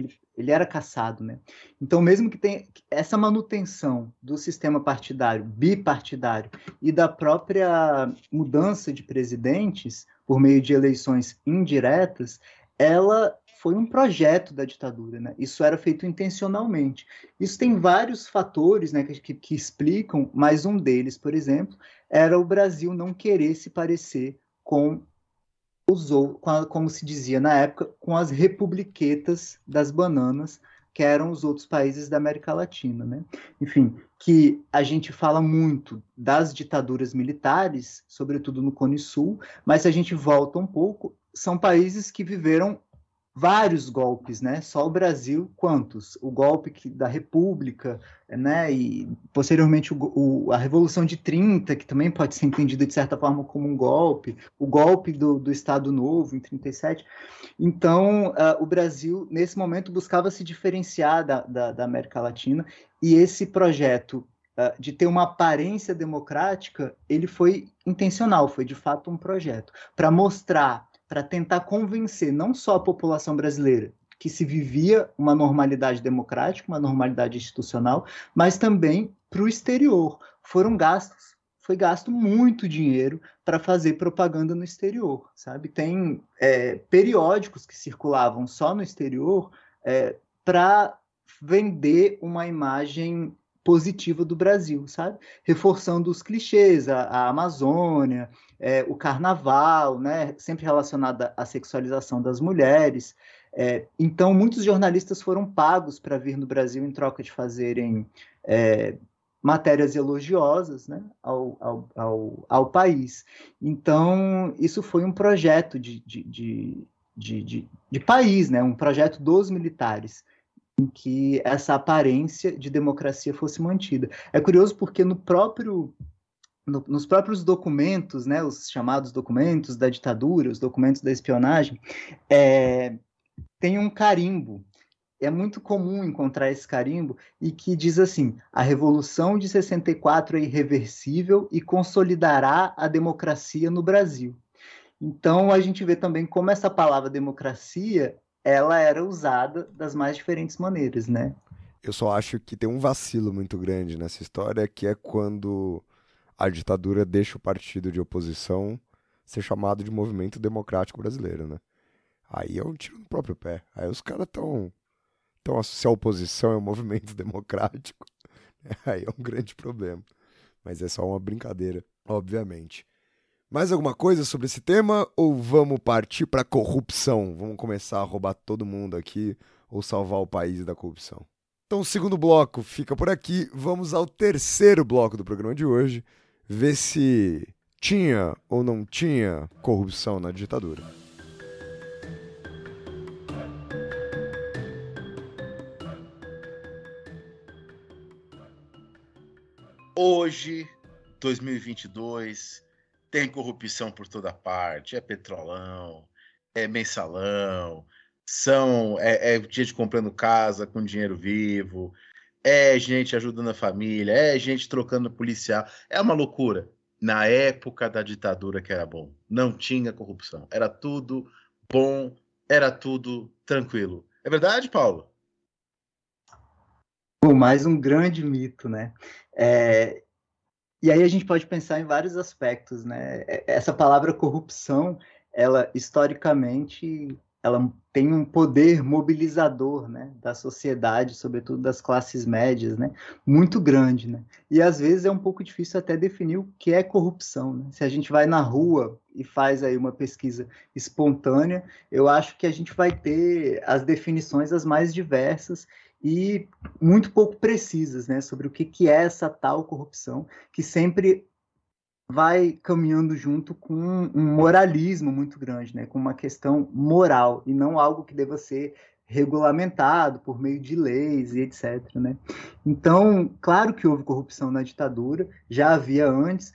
cassado, né? Então, mesmo que tenha essa manutenção do sistema partidário, bipartidário, e da própria mudança de presidentes por meio de eleições indiretas, ela foi um projeto da ditadura, né? Isso era feito intencionalmente. Isso tem vários fatores, né, que explicam, mas um deles, por exemplo, era o Brasil não querer se parecer como se dizia na época, com as republiquetas das bananas, que eram os outros países da América Latina, né? Enfim, que a gente fala muito das ditaduras militares, sobretudo no Cone Sul, mas se a gente volta um pouco, são países que viveram vários golpes, né? Só o Brasil, quantos? O golpe da República, né? E posteriormente a Revolução de 30, que também pode ser entendida de certa forma como um golpe, o golpe do Estado Novo em 37. Então, o Brasil, nesse momento, buscava se diferenciar da América Latina, e esse projeto de ter uma aparência democrática, ele foi intencional, foi de fato um projeto para mostrar, para tentar convencer não só a população brasileira que se vivia uma normalidade democrática, uma normalidade institucional, mas também para o exterior. Foi gasto muito dinheiro para fazer propaganda no exterior, sabe? Tem periódicos que circulavam só no exterior para vender uma imagem positiva do Brasil, sabe? Reforçando os clichês, a Amazônia, o carnaval, né? Sempre relacionada à sexualização das mulheres. Então, muitos jornalistas foram pagos para vir no Brasil em troca de fazerem matérias elogiosas, né, ao país. Então, isso foi um projeto de país, né? Um projeto dos militares, em que essa aparência de democracia fosse mantida. É curioso porque nos próprios documentos, né, os chamados documentos da ditadura, os documentos da espionagem, tem um carimbo. É muito comum encontrar esse carimbo e que diz assim: a Revolução de 64 é irreversível e consolidará a democracia no Brasil. Então, a gente vê também como essa palavra democracia ela era usada das mais diferentes maneiras, né? Eu só acho que tem um vacilo muito grande nessa história, que é quando a ditadura deixa o partido de oposição ser chamado de Movimento Democrático Brasileiro, né? Aí é um tiro no próprio pé. Aí os caras estão... Então, se a oposição é um movimento democrático, Aí é um grande problema. Mas é só uma brincadeira, obviamente. Mais alguma coisa sobre esse tema? Ou vamos partir para a corrupção? Vamos começar a roubar todo mundo aqui ou salvar o país da corrupção? Então o segundo bloco fica por aqui. Vamos ao terceiro bloco do programa de hoje. Ver se tinha ou não tinha corrupção na ditadura. Hoje, 2022, tem corrupção por toda parte. É petrolão, é mensalão, é gente comprando casa com dinheiro vivo, é gente ajudando a família, é gente trocando policial. É uma loucura. Na época da ditadura que era bom, não tinha corrupção. Era tudo bom, era tudo tranquilo. É verdade, Paulo? Bom, mais um grande mito, né? E aí a gente pode pensar em vários aspectos, né? Essa palavra corrupção, ela historicamente, ela tem um poder mobilizador, né, da sociedade, sobretudo das classes médias, né, muito grande, né? E às vezes é um pouco difícil até definir o que é corrupção, né? Se a gente vai na rua e faz aí uma pesquisa espontânea, eu acho que a gente vai ter as definições as mais diversas e muito pouco precisas, né, sobre o que é essa tal corrupção, que sempre vai caminhando junto com um moralismo muito grande, né, com uma questão moral, e não algo que deva ser regulamentado por meio de leis e etc., né? Então, claro que houve corrupção na ditadura, já havia antes,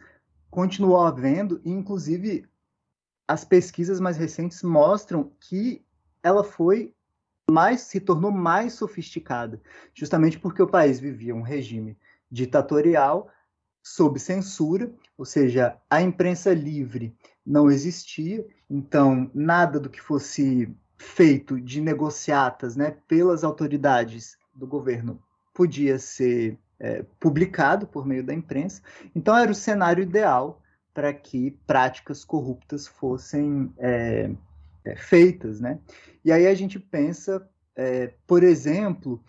continuou havendo, e inclusive as pesquisas mais recentes mostram que ela foi mais, se tornou mais sofisticada, justamente porque o país vivia um regime ditatorial sob censura, ou seja, a imprensa livre não existia, então nada do que fosse feito de negociatas, né, pelas autoridades do governo podia ser publicado por meio da imprensa, então era o cenário ideal para que práticas corruptas fossem feitas, né? E aí a gente pensa, por exemplo,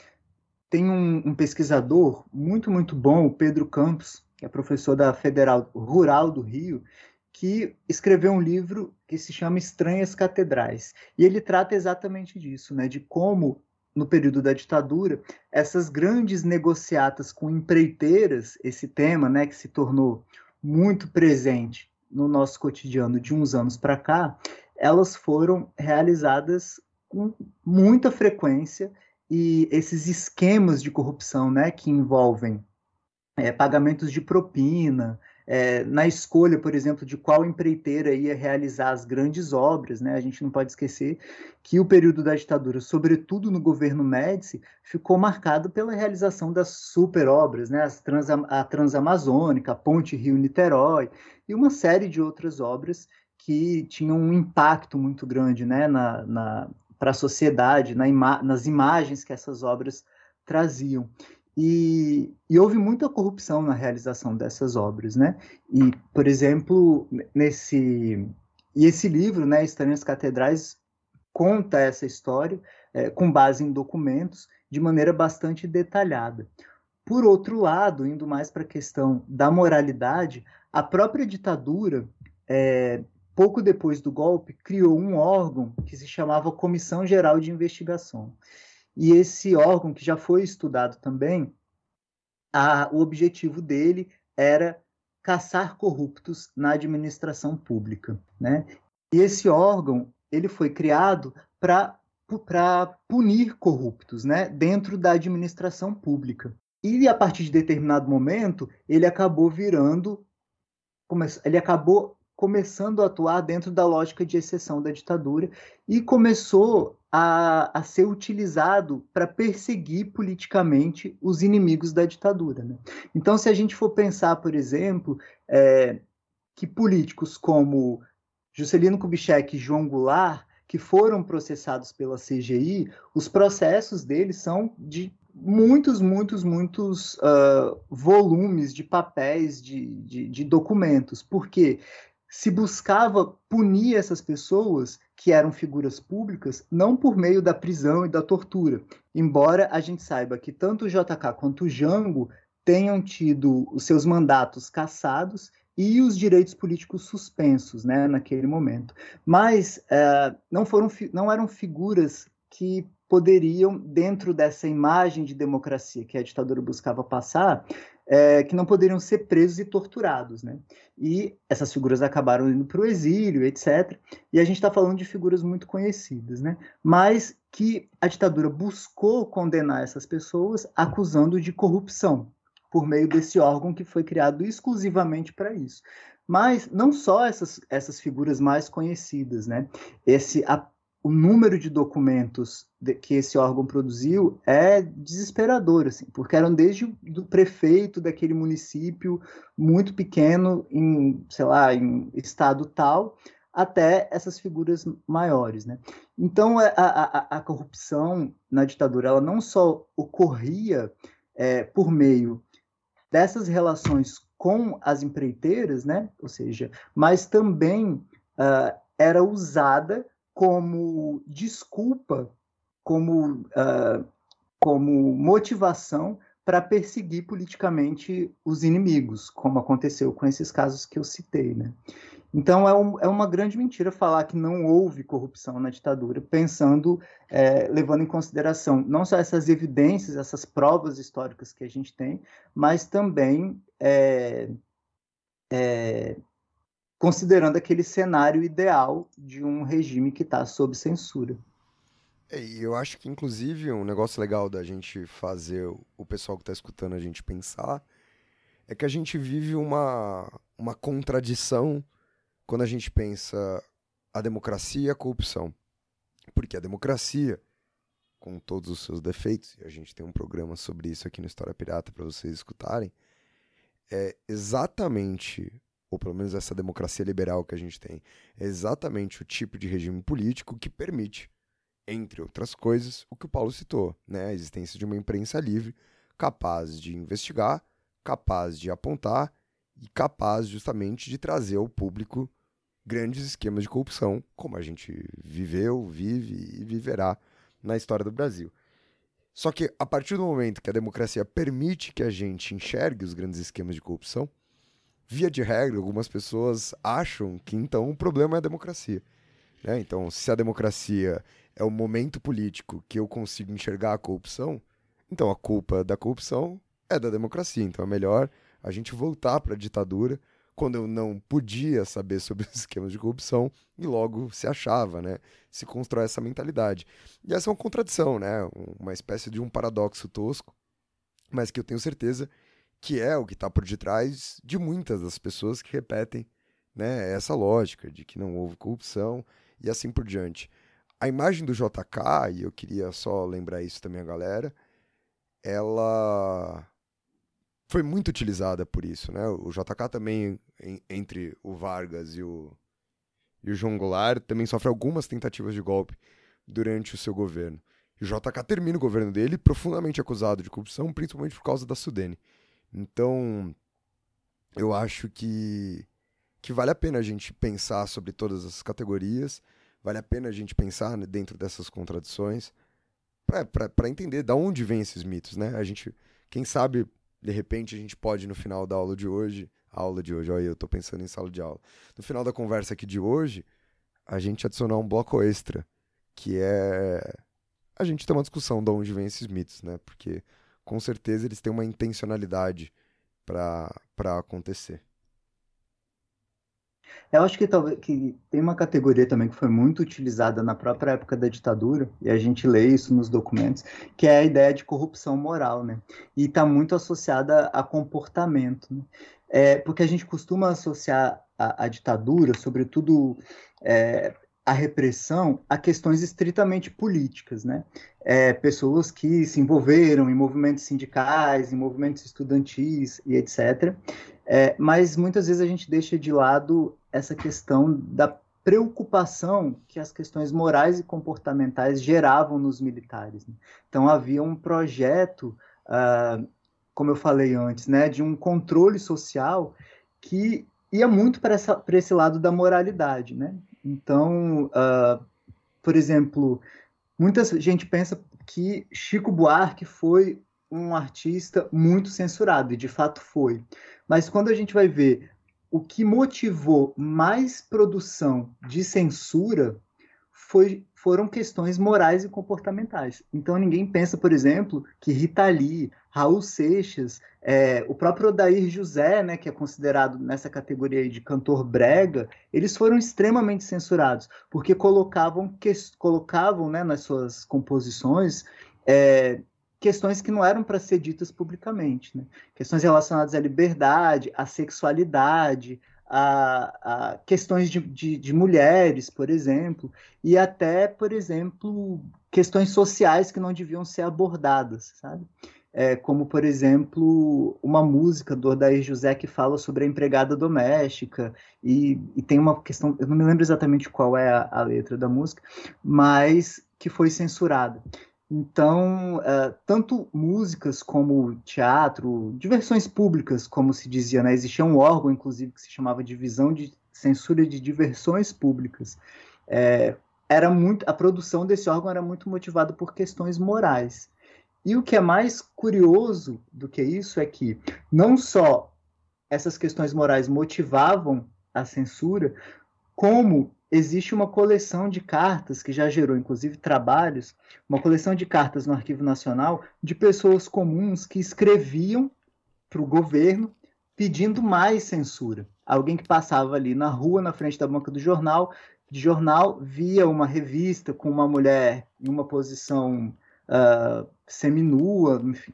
tem um pesquisador muito bom, o Pedro Campos, que é professor da Federal Rural do Rio, que escreveu um livro que se chama Estranhas Catedrais, e ele trata exatamente disso, né, de como, no período da ditadura, essas grandes negociatas com empreiteiras, esse tema, né, que se tornou muito presente no nosso cotidiano de uns anos para cá, elas foram realizadas com muita frequência, e esses esquemas de corrupção, né, que envolvem pagamentos de propina, na escolha, por exemplo, de qual empreiteira ia realizar as grandes obras, né? A gente não pode esquecer que o período da ditadura, sobretudo no governo Médici, ficou marcado pela realização das super obras, né? A Transamazônica, a Ponte Rio-Niterói e uma série de outras obras que tinham um impacto muito grande, né, para a sociedade, nas imagens que essas obras traziam. E houve muita corrupção na realização dessas obras, né? E, por exemplo, esse livro, né, Estranhas Catedrais, conta essa história com base em documentos de maneira bastante detalhada. Por outro lado, indo mais para a questão da moralidade, a própria ditadura, pouco depois do golpe, criou um órgão que se chamava Comissão Geral de Investigação. E esse órgão, que já foi estudado também, o objetivo dele era caçar corruptos na administração pública, né? E esse órgão, ele foi criado para punir corruptos, né, dentro da administração pública. E, a partir de determinado momento, ele acabou começando a atuar dentro da lógica de exceção da ditadura e começou a ser utilizado para perseguir politicamente os inimigos da ditadura, né? Então, se a gente for pensar, por exemplo, que políticos como Juscelino Kubitschek e João Goulart, que foram processados pela CGI, os processos deles são de muitos volumes de papéis, de documentos, porque se buscava punir essas pessoas que eram figuras públicas, não por meio da prisão e da tortura, embora a gente saiba que tanto o JK quanto o Jango tenham tido os seus mandatos cassados e os direitos políticos suspensos, né, naquele momento. Mas não eram figuras que poderiam, dentro dessa imagem de democracia que a ditadura buscava passar, que não poderiam ser presos e torturados, né? E essas figuras acabaram indo para o exílio, etc. E a gente está falando de figuras muito conhecidas, né? Mas que a ditadura buscou condenar essas pessoas acusando de corrupção, por meio desse órgão que foi criado exclusivamente para isso. Mas não só essas figuras mais conhecidas, né? O número de documentos que esse órgão produziu é desesperador, assim, porque eram desde o prefeito daquele município muito pequeno, em estado tal, até essas figuras maiores, né? Então, a corrupção na ditadura, ela não só ocorria por meio dessas relações com as empreiteiras, né? Ou seja, mas também era usada como desculpa, como motivação para perseguir politicamente os inimigos, como aconteceu com esses casos que eu citei, né? Então, é uma grande mentira falar que não houve corrupção na ditadura, levando em consideração não só essas evidências, essas provas históricas que a gente tem, mas também considerando aquele cenário ideal de um regime que está sob censura. E eu acho que, inclusive, um negócio legal da gente fazer o pessoal que está escutando a gente pensar é que a gente vive uma contradição quando a gente pensa a democracia e a corrupção. Porque a democracia, com todos os seus defeitos, e a gente tem um programa sobre isso aqui no História Pirata para vocês escutarem, é exatamente... ou pelo menos essa democracia liberal que a gente tem, é exatamente o tipo de regime político que permite, entre outras coisas, o que o Paulo citou, né? A existência de uma imprensa livre, capaz de investigar, capaz de apontar e capaz justamente de trazer ao público grandes esquemas de corrupção, como a gente viveu, vive e viverá na história do Brasil. Só que a partir do momento que a democracia permite que a gente enxergue os grandes esquemas de corrupção, via de regra, algumas pessoas acham que, então, o problema é a democracia, né? Então, se a democracia é o momento político que eu consigo enxergar a corrupção, então a culpa da corrupção é da democracia. Então, é melhor a gente voltar para a ditadura, quando eu não podia saber sobre os esquemas de corrupção e logo se achava, né? Se constrói essa mentalidade. E essa é uma contradição, né? Uma espécie de um paradoxo tosco, mas que eu tenho certeza que é o que está por detrás de muitas das pessoas que repetem, né, essa lógica de que não houve corrupção e assim por diante. A imagem do JK, e eu queria só lembrar isso também a galera, ela foi muito utilizada por isso, né? O JK também, entre o Vargas e o João Goulart, também sofre algumas tentativas de golpe durante o seu governo. E o JK termina o governo dele profundamente acusado de corrupção, principalmente por causa da Sudene. Então, eu acho que vale a pena a gente pensar sobre todas essas categorias, vale a pena a gente pensar dentro dessas contradições para entender de onde vêm esses mitos, né? A gente, quem sabe, de repente, a gente pode, no final da aula de hoje, olha, eu estou pensando em sala de aula, no final da conversa aqui de hoje, a gente adicionar um bloco extra, que é a gente ter uma discussão de onde vêm esses mitos, né? Porque... com certeza eles têm uma intencionalidade para acontecer. Eu acho que talvez que tem uma categoria também que foi muito utilizada na própria época da ditadura, e a gente lê isso nos documentos, que é a ideia de corrupção moral, né? E está muito associada a comportamento, né? Porque a gente costuma associar a ditadura, sobretudo... a repressão a questões estritamente políticas, né? Pessoas que se envolveram em movimentos sindicais, em movimentos estudantis e etc. Mas muitas vezes a gente deixa de lado essa questão da preocupação que as questões morais e comportamentais geravam nos militares, né? Então havia um projeto, como eu falei antes, né, de um controle social que ia muito para esse lado da moralidade, né? Então, por exemplo, muita gente pensa que Chico Buarque foi um artista muito censurado, e de fato foi. Mas quando a gente vai ver o que motivou mais produção de censura foram questões morais e comportamentais. Então ninguém pensa, por exemplo, que Rita Lee, Raul Seixas, o próprio Odair José, né, que é considerado nessa categoria aí de cantor brega, eles foram extremamente censurados, porque colocavam né, nas suas composições questões que não eram para ser ditas publicamente, né? Questões relacionadas à liberdade, à sexualidade, a questões de mulheres, por exemplo, e até, por exemplo, questões sociais que não deviam ser abordadas, sabe? Como, por exemplo, uma música do Odair José que fala sobre a empregada doméstica, e tem uma questão, eu não me lembro exatamente qual é a letra da música, mas que foi censurada. Então, tanto músicas como teatro, diversões públicas, como se dizia, né? Existia um órgão, inclusive, que se chamava Divisão de Censura de Diversões Públicas. A produção desse órgão era muito motivada por questões morais. E o que é mais curioso do que isso é que não só essas questões morais motivavam a censura, como existe uma coleção de cartas, que já gerou inclusive trabalhos, uma coleção de cartas no Arquivo Nacional de pessoas comuns que escreviam para o governo pedindo mais censura. Alguém que passava ali na rua, na frente da banca do jornal via uma revista com uma mulher em uma posição seminua, enfim,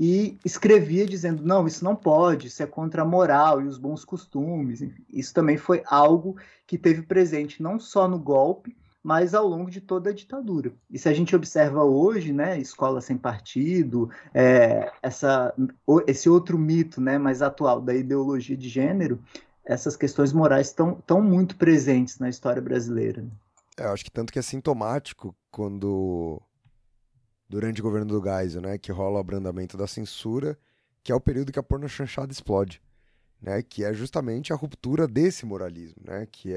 e escrevia dizendo, não, isso não pode, isso é contra a moral e os bons costumes. Isso também foi algo que teve presente não só no golpe, mas ao longo de toda a ditadura. E se a gente observa hoje, né, escola sem partido, esse outro mito, né, mais atual da ideologia de gênero, essas questões morais estão muito presentes na história brasileira. Eu acho que tanto que é sintomático quando... durante o governo do Geisel, né, que rola o abrandamento da censura, que é o período que a pornochanchada explode, né, que é justamente a ruptura desse moralismo, né, que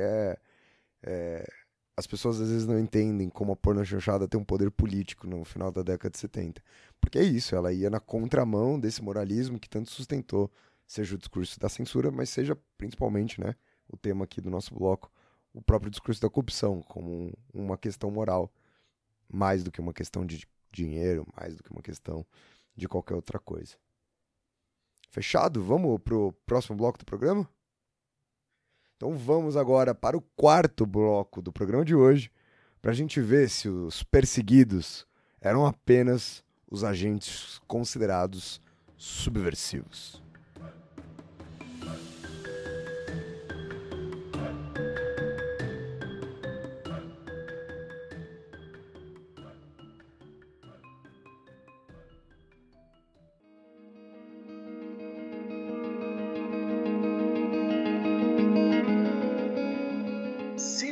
as pessoas às vezes não entendem como a pornochanchada tem um poder político no final da década de 70, porque é isso, ela ia na contramão desse moralismo que tanto sustentou, seja o discurso da censura, mas seja principalmente, né, o tema aqui do nosso bloco, o próprio discurso da corrupção, como uma questão moral, mais do que uma questão de dinheiro, mais do que uma questão de qualquer outra coisa. Fechado? Vamos pro próximo bloco do programa? Então vamos agora para o quarto bloco do programa de hoje, para a gente ver se os perseguidos eram apenas os agentes considerados subversivos.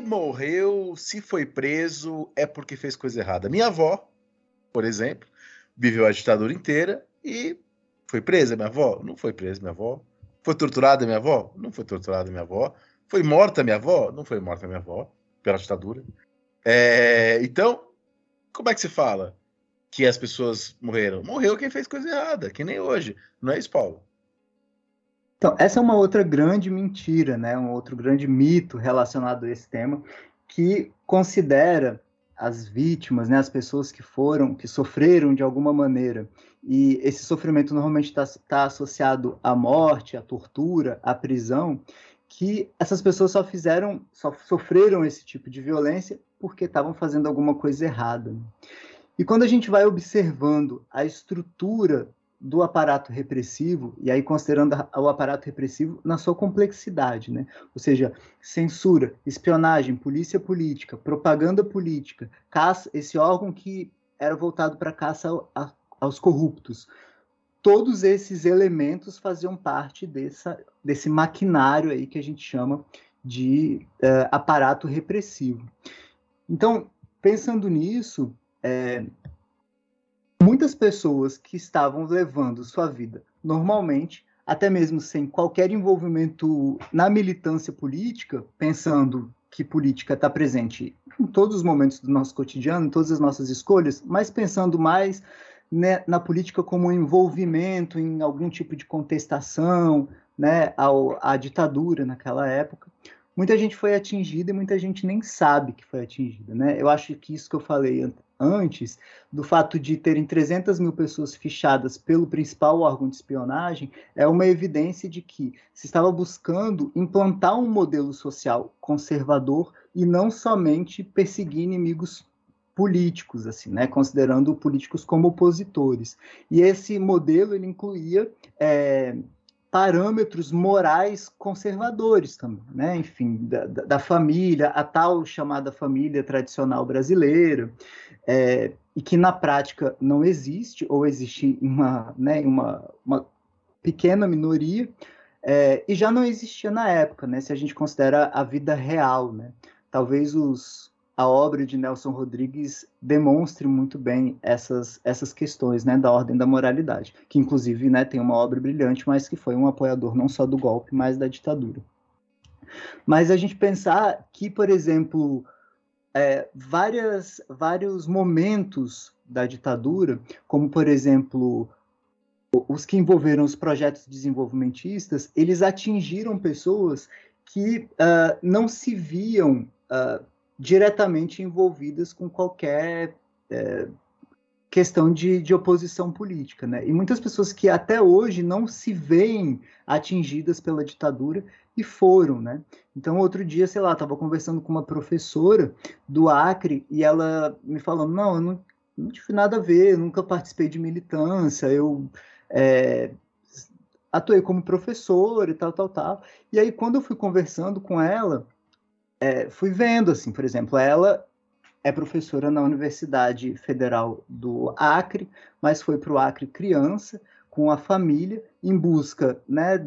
Morreu, se foi preso, é porque fez coisa errada. Minha avó, por exemplo, viveu a ditadura inteira e foi presa. Minha avó? Não foi presa, minha avó. Foi torturada, minha avó? Não foi torturada, minha avó. Foi morta, minha avó? Não foi morta, minha avó, pela ditadura. Então, como é que se fala que as pessoas morreram? Morreu quem fez coisa errada, que nem hoje. Não é isso, Paulo? Então, essa é uma outra grande mentira, né? Um outro grande mito relacionado a esse tema, que considera as vítimas, né? As pessoas que sofreram de alguma maneira, e esse sofrimento normalmente está associado à morte, à tortura, à prisão, que essas pessoas só sofreram esse tipo de violência porque estavam fazendo alguma coisa errada. E quando a gente vai observando a estrutura do aparato repressivo, e aí considerando o aparato repressivo na sua complexidade, né? Ou seja, censura, espionagem, polícia política, propaganda política, caça, esse órgão que era voltado para caça aos corruptos. Todos esses elementos faziam parte desse maquinário aí que a gente chama de aparato repressivo. Então, pensando nisso, muitas pessoas que estavam levando sua vida normalmente, até mesmo sem qualquer envolvimento na militância política, pensando que política está presente em todos os momentos do nosso cotidiano, em todas as nossas escolhas, mas pensando mais né, na política como um envolvimento em algum tipo de contestação, né, à ditadura naquela época. Muita gente foi atingida e muita gente nem sabe que foi atingida, né? Eu acho que isso que eu falei antes, do fato de terem 300 mil pessoas fichadas pelo principal órgão de espionagem, é uma evidência de que se estava buscando implantar um modelo social conservador e não somente perseguir inimigos políticos, assim, né? Considerando políticos como opositores. E esse modelo ele incluía... parâmetros morais conservadores também, né? Enfim, da família, a tal chamada família tradicional brasileira, e que na prática não existe, ou existe uma pequena minoria, e já não existia na época, né? Se a gente considera a vida real, né? Talvez a obra de Nelson Rodrigues demonstre muito bem essas questões, né, da ordem da moralidade, que inclusive, né, tem uma obra brilhante, mas que foi um apoiador não só do golpe, mas da ditadura. Mas a gente pensar que, por exemplo, vários momentos da ditadura, como, por exemplo, os que envolveram os projetos desenvolvimentistas, eles atingiram pessoas que não se viam... diretamente envolvidas com qualquer questão de oposição política, né? E muitas pessoas que até hoje não se veem atingidas pela ditadura e foram, né? Então, outro dia, sei lá, estava conversando com uma professora do Acre e ela me falando, não, eu não tive nada a ver, eu nunca participei de militância, eu... atuei como professora e tal. E aí, quando eu fui conversando com ela... fui vendo, assim, por exemplo, ela é professora na Universidade Federal do Acre, mas foi para o Acre criança, com a família, em busca, né,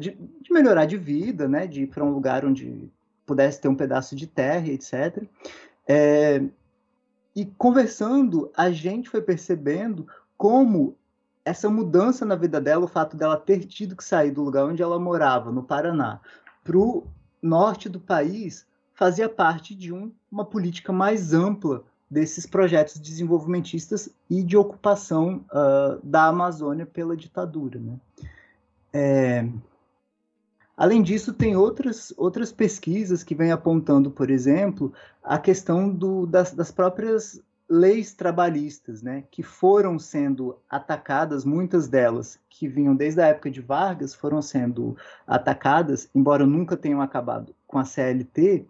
de melhorar de vida, né, de ir para um lugar onde pudesse ter um pedaço de terra, etc. E conversando, a gente foi percebendo como essa mudança na vida dela, o fato dela ter tido que sair do lugar onde ela morava, no Paraná, para o norte do país, fazia parte de uma política mais ampla desses projetos desenvolvimentistas e de ocupação da Amazônia pela ditadura, né? Além disso, tem outras pesquisas que vêm apontando, por exemplo, a questão das próprias leis trabalhistas, né, que foram sendo atacadas, muitas delas que vinham desde a época de Vargas, foram sendo atacadas, embora nunca tenham acabado com a CLT,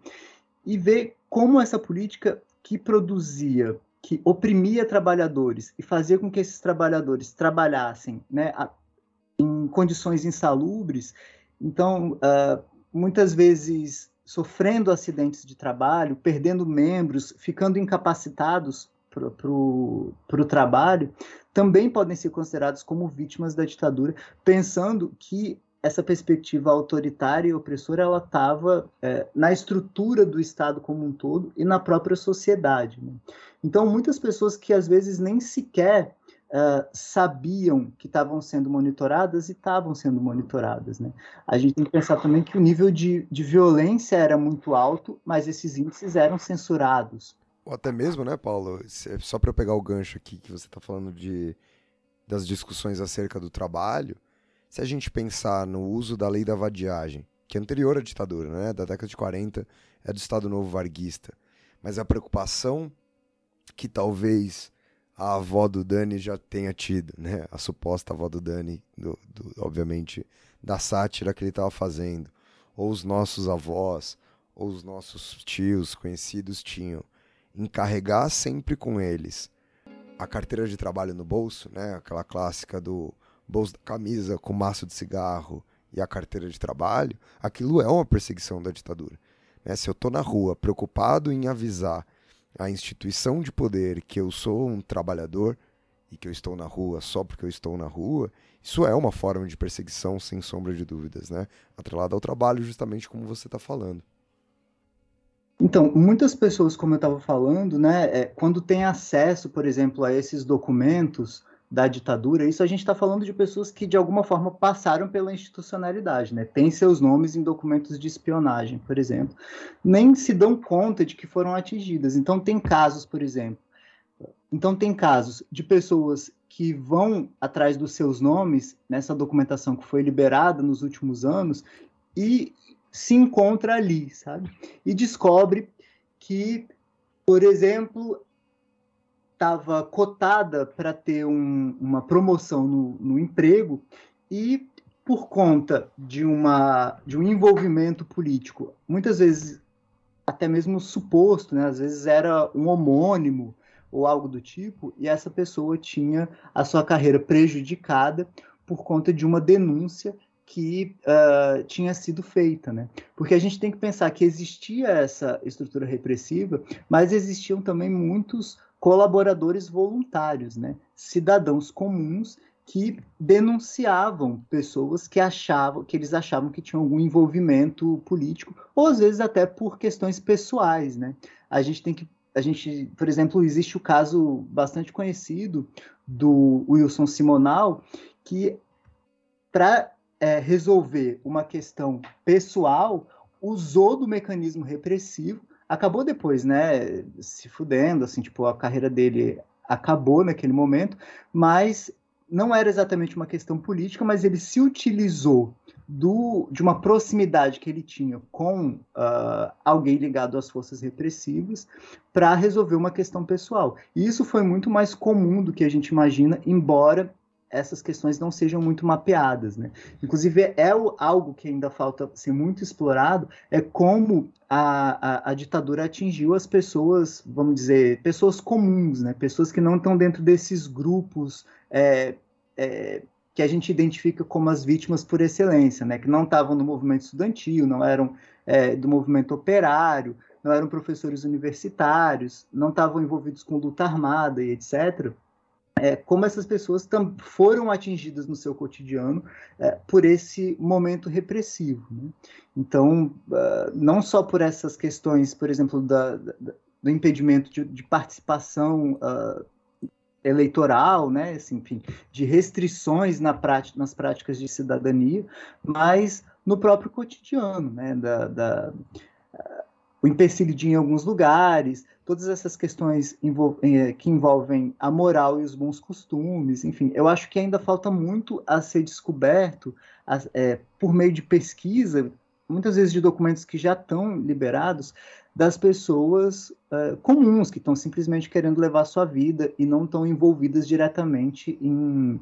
e ver como essa política que produzia, que oprimia trabalhadores e fazia com que esses trabalhadores trabalhassem, né, em condições insalubres, então, muitas vezes... sofrendo acidentes de trabalho, perdendo membros, ficando incapacitados para o trabalho, também podem ser considerados como vítimas da ditadura, pensando que essa perspectiva autoritária e opressora ela estava na estrutura do Estado como um todo e na própria sociedade, né? Então, muitas pessoas que às vezes nem sequer sabiam que estavam sendo monitoradas e estavam sendo monitoradas, né? A gente tem que pensar também que o nível de violência era muito alto, mas esses índices eram censurados. Ou até mesmo, né, Paulo? Só para eu pegar o gancho aqui que você está falando das discussões acerca do trabalho, se a gente pensar no uso da lei da vadiagem, que é anterior à ditadura, né, da década de 40, é do Estado Novo Varguista, mas a preocupação que talvez... a avó do Dani já tenha tido, né? A suposta avó do Dani, obviamente, da sátira que ele estava fazendo. Ou os nossos avós, ou os nossos tios conhecidos tinham. Encarregar sempre com eles a carteira de trabalho no bolso, né? Aquela clássica do bolso da camisa com maço de cigarro e a carteira de trabalho. Aquilo é uma perseguição da ditadura, né? Se eu estou na rua preocupado em avisar a instituição de poder que eu sou um trabalhador e que eu estou na rua só porque eu estou na rua, isso é uma forma de perseguição, sem sombra de dúvidas, né? Atrelada ao trabalho, justamente como você está falando. Então, muitas pessoas, como eu estava falando, né, quando tem acesso, por exemplo, a esses documentos da ditadura, isso a gente está falando de pessoas que, de alguma forma, passaram pela institucionalidade, né? Tem seus nomes em documentos de espionagem, por exemplo, nem se dão conta de que foram atingidas. Então, tem casos, por exemplo, Então, tem casos de pessoas que vão atrás dos seus nomes nessa documentação que foi liberada nos últimos anos e se encontra ali, sabe? E descobre que, por exemplo, estava cotada para ter uma promoção no emprego e, por conta de um envolvimento político, muitas vezes até mesmo suposto, né? Às vezes era um homônimo ou algo do tipo, e essa pessoa tinha a sua carreira prejudicada por conta de uma denúncia que tinha sido feita, né? Porque a gente tem que pensar que existia essa estrutura repressiva, mas existiam também muitos colaboradores voluntários, né? Cidadãos comuns que denunciavam pessoas que eles achavam que tinham algum envolvimento político, ou às vezes até por questões pessoais, né? Por exemplo, existe o caso bastante conhecido do Wilson Simonal, que para resolver uma questão pessoal, usou do mecanismo repressivo, acabou depois, né, se fudendo, assim, tipo, a carreira dele acabou naquele momento, mas não era exatamente uma questão política, mas ele se utilizou de uma proximidade que ele tinha com alguém ligado às forças repressivas para resolver uma questão pessoal. E isso foi muito mais comum do que a gente imagina, embora essas questões não sejam muito mapeadas, né? Inclusive, algo que ainda falta ser muito explorado é como a ditadura atingiu as pessoas, vamos dizer, pessoas comuns, né? Pessoas que não estão dentro desses grupos que a gente identifica como as vítimas por excelência, né? Que não estavam no movimento estudantil, não eram do movimento operário, não eram professores universitários, não estavam envolvidos com luta armada e etc. Como essas pessoas foram atingidas no seu cotidiano por esse momento repressivo, né? Então, não só por essas questões, por exemplo, do impedimento de participação eleitoral, né, assim, enfim, de restrições nas práticas de cidadania, mas no próprio cotidiano, né, o empecilho de ir em alguns lugares, todas essas questões que envolvem a moral e os bons costumes, enfim, eu acho que ainda falta muito a ser descoberto por meio de pesquisa, muitas vezes de documentos que já estão liberados, das pessoas comuns, que estão simplesmente querendo levar sua vida e não estão envolvidas diretamente em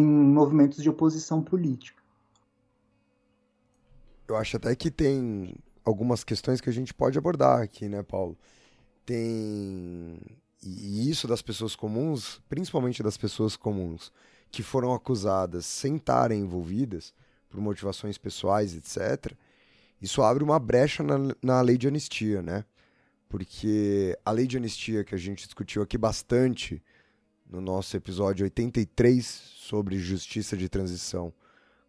movimentos de oposição política. Eu acho até que tem algumas questões que a gente pode abordar aqui, né, Paulo? E isso das pessoas comuns, principalmente das pessoas comuns que foram acusadas sem estarem envolvidas por motivações pessoais, etc., isso abre uma brecha na lei de anistia, né? Porque a lei de anistia, que a gente discutiu aqui bastante no nosso episódio 83 sobre justiça de transição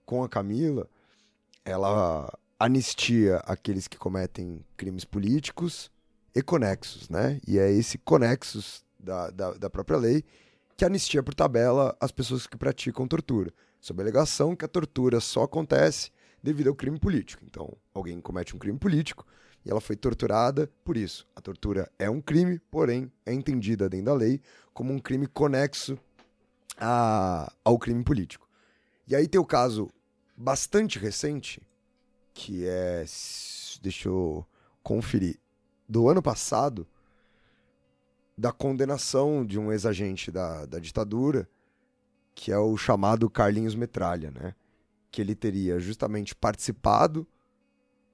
com a Camila, ela anistia aqueles que cometem crimes políticos e conexos, né? E é esse conexos da própria lei que anistia por tabela as pessoas que praticam tortura, sob a alegação que a tortura só acontece devido ao crime político. Então, alguém comete um crime político e ela foi torturada por isso. A tortura é um crime, porém, é entendida dentro da lei como um crime conexo ao crime político. E aí tem o caso bastante recente, que é, deixa eu conferir, do ano passado, da condenação de um ex-agente da ditadura, que é o chamado Carlinhos Metralha, né? Que ele teria justamente participado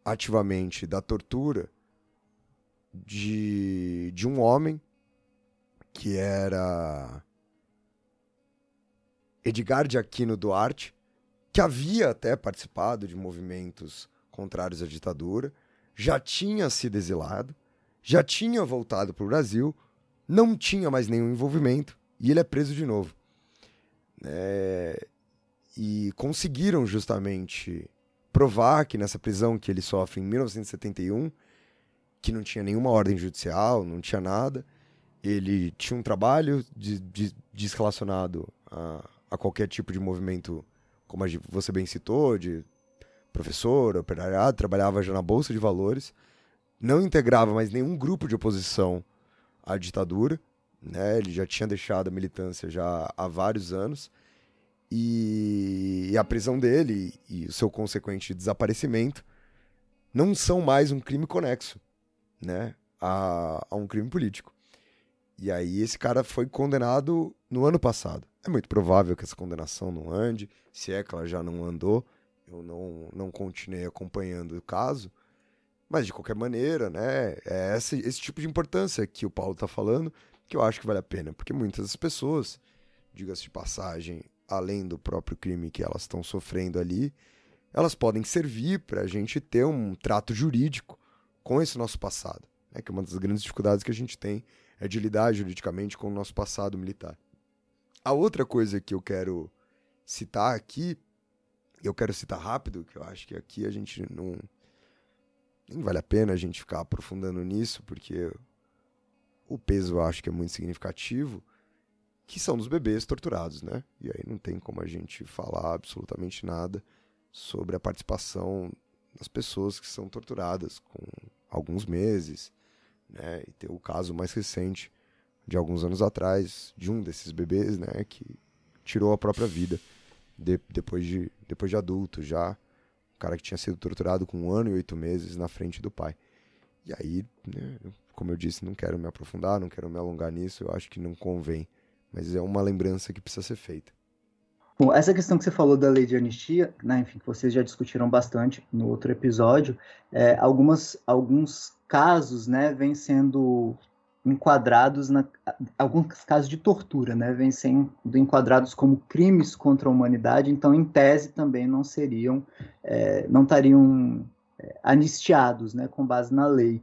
ativamente da tortura de um homem que era Edgar de Aquino Duarte, que havia até participado de movimentos contrários à ditadura, já tinha sido exilado, já tinha voltado para o Brasil, não tinha mais nenhum envolvimento e ele é preso de novo. E conseguiram justamente provar que nessa prisão que ele sofre em 1971, que não tinha nenhuma ordem judicial, não tinha nada, ele tinha um trabalho desrelacionado a qualquer tipo de movimento, como você bem citou, de professor, operariado, trabalhava já na Bolsa de Valores, não integrava mais nenhum grupo de oposição à ditadura, né? Ele já tinha deixado a militância já há vários anos, e a prisão dele e o seu consequente desaparecimento não são mais um crime conexo, né, a um crime político. E aí esse cara foi condenado no ano passado. É muito provável que essa condenação não ande, se é que ela já não andou. Eu não continuei acompanhando o caso, mas de qualquer maneira, né, é esse tipo de importância que o Paulo está falando que eu acho que vale a pena, porque muitas das pessoas, diga-se de passagem, além do próprio crime que elas estão sofrendo ali, elas podem servir para a gente ter um trato jurídico com esse nosso passado, né? Que uma das grandes dificuldades que a gente tem é de lidar juridicamente com o nosso passado militar. A outra coisa que eu quero citar aqui, eu quero citar rápido, que eu acho que aqui a gente não... nem vale a pena a gente ficar aprofundando nisso, porque o peso eu acho que é muito significativo, que são dos bebês torturados, né? E aí não tem como a gente falar absolutamente nada sobre a participação das pessoas que são torturadas com alguns meses, né? E tem o caso mais recente, de alguns anos atrás, de um desses bebês, né, que tirou a própria vida depois de adulto já. Um cara que tinha sido torturado com 1 ano e 8 meses na frente do pai. E aí, né, como eu disse, não quero me aprofundar, não quero me alongar nisso, eu acho que não convém. Mas é uma lembrança que precisa ser feita. Bom, essa questão que você falou da lei de anistia, né, enfim, que vocês já discutiram bastante no outro episódio, alguns casos, né, vêm sendo enquadrados, alguns casos de tortura, né, vêm sendo enquadrados como crimes contra a humanidade, então, em tese, também não seriam, não estariam anistiados, né, com base na lei.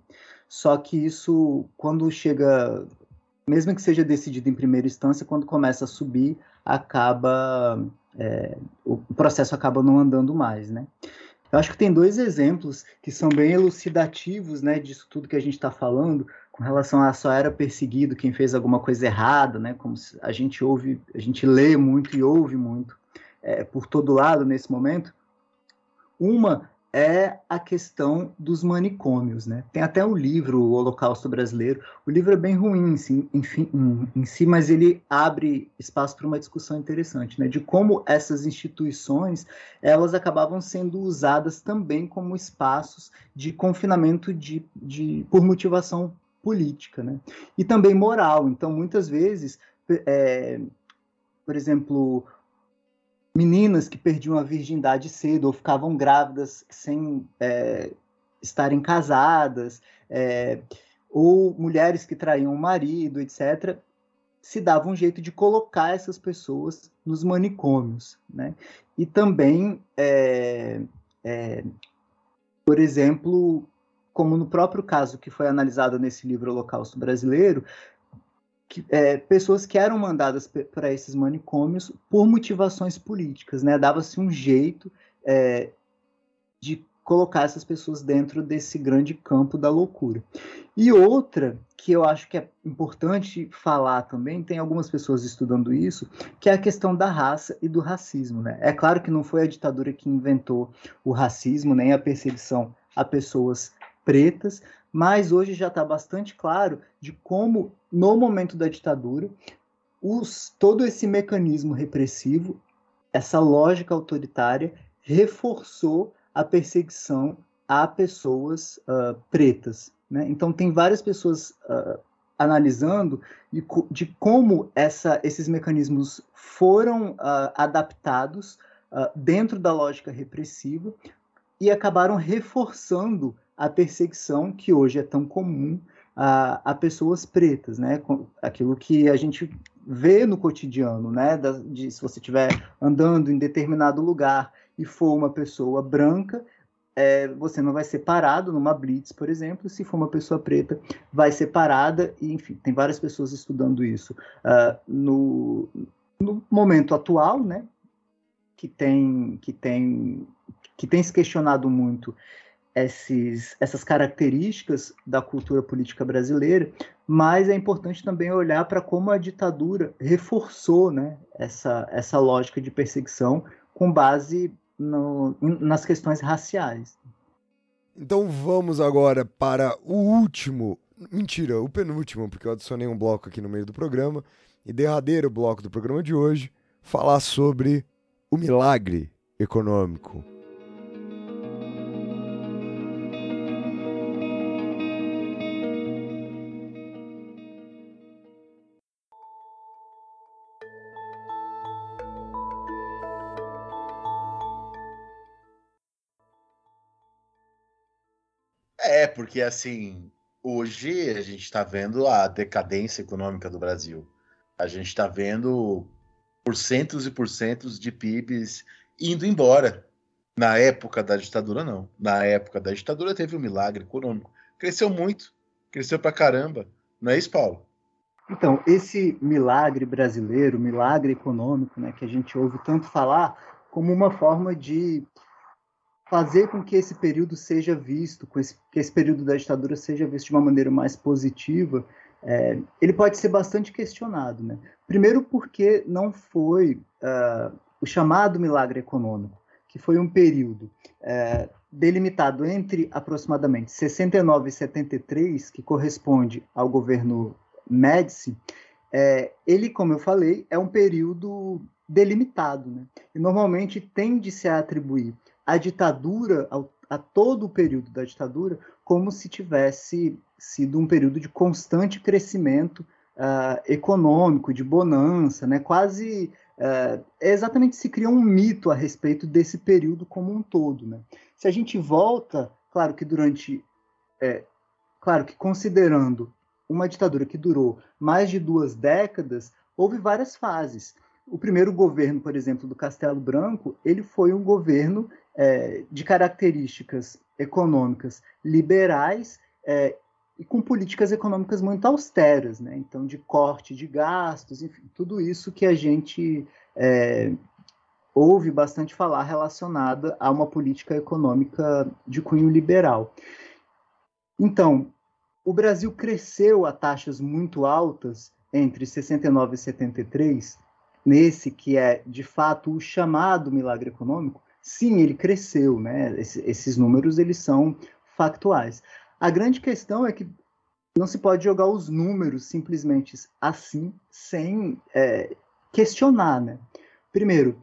Só que isso, quando chega... mesmo que seja decidido em primeira instância, quando começa a subir, o processo acaba não andando mais, né? Eu acho que tem 2 exemplos que são bem elucidativos, né, disso tudo que a gente está falando, com relação a só era perseguido quem fez alguma coisa errada, né, como a gente lê muito e ouve muito por todo lado nesse momento. Uma é a questão dos manicômios, né? Tem até um livro, O Holocausto Brasileiro. O livro é bem ruim, em si, mas ele abre espaço para uma discussão interessante, né? De como essas instituições, elas acabavam sendo usadas também como espaços de confinamento por motivação política, né? E também moral. Então, muitas vezes, por exemplo... meninas que perdiam a virgindade cedo ou ficavam grávidas sem estarem casadas, ou mulheres que traíam o marido, etc., se dava um jeito de colocar essas pessoas nos manicômios, né? E também, por exemplo, como no próprio caso que foi analisado nesse livro Holocausto Brasileiro, pessoas que eram mandadas para esses manicômios por motivações políticas, né? Dava-se um jeito de colocar essas pessoas dentro desse grande campo da loucura. E outra, que eu acho que é importante falar também, tem algumas pessoas estudando isso, que é a questão da raça e do racismo, né? É claro que não foi a ditadura que inventou o racismo, nem a perseguição a pessoas pretas, mas hoje já está bastante claro de como, no momento da ditadura, todo esse mecanismo repressivo, essa lógica autoritária, reforçou a perseguição a pessoas pretas, né? Então, tem várias pessoas analisando de como esses mecanismos foram adaptados dentro da lógica repressiva e acabaram reforçando a perseguição que hoje é tão comum a pessoas pretas, né? Aquilo que a gente vê no cotidiano, né? Se você estiver andando em determinado lugar e for uma pessoa branca, você não vai ser parado numa blitz, por exemplo. Se for uma pessoa preta, vai ser parada. E, enfim, tem várias pessoas estudando isso no momento atual, né? Que tem se questionado muito essas características da cultura política brasileira, mas é importante também olhar para como a ditadura reforçou, né, essa lógica de perseguição com base nas questões raciais. Então vamos agora para o último Mentira, o penúltimo, porque eu adicionei um bloco aqui no meio do programa. E derradeiro bloco do programa de hoje, falar sobre o milagre econômico. É, porque assim, hoje a gente está vendo a decadência econômica do Brasil. A gente está vendo porcentos e porcentos de PIBs indo embora. Na época da ditadura, não. Na época da ditadura teve um milagre econômico. Cresceu muito, cresceu pra caramba. Não é isso, Paulo? Então, esse milagre brasileiro, milagre econômico, né, que a gente ouve tanto falar, como uma forma de fazer com que esse período seja visto, que esse período da ditadura seja visto de uma maneira mais positiva, ele pode ser bastante questionado, né? Primeiro porque não foi o chamado milagre econômico, que foi um período delimitado entre aproximadamente 69 e 73, que corresponde ao governo Médici. Ele, como eu falei, é um período delimitado, né? E normalmente tende-se a atribuir a ditadura, a todo o período da ditadura, como se tivesse sido um período de constante crescimento econômico, de bonança, né? Quase exatamente se cria um mito a respeito desse período como um todo, né? Se a gente volta, claro que durante, claro que considerando uma ditadura que durou mais de 2 décadas, houve várias fases. O primeiro governo, por exemplo, do Castelo Branco, ele foi um governo de características econômicas liberais e com políticas econômicas muito austeras, né? Então, de corte de gastos, enfim, tudo isso que a gente ouve bastante falar relacionada a uma política econômica de cunho liberal. Então, o Brasil cresceu a taxas muito altas entre 69 e 73, nesse que é, de fato, o chamado milagre econômico. Sim, ele cresceu, né? Esses números eles são factuais. A grande questão é que não se pode jogar os números simplesmente assim, sem questionar, né? Primeiro,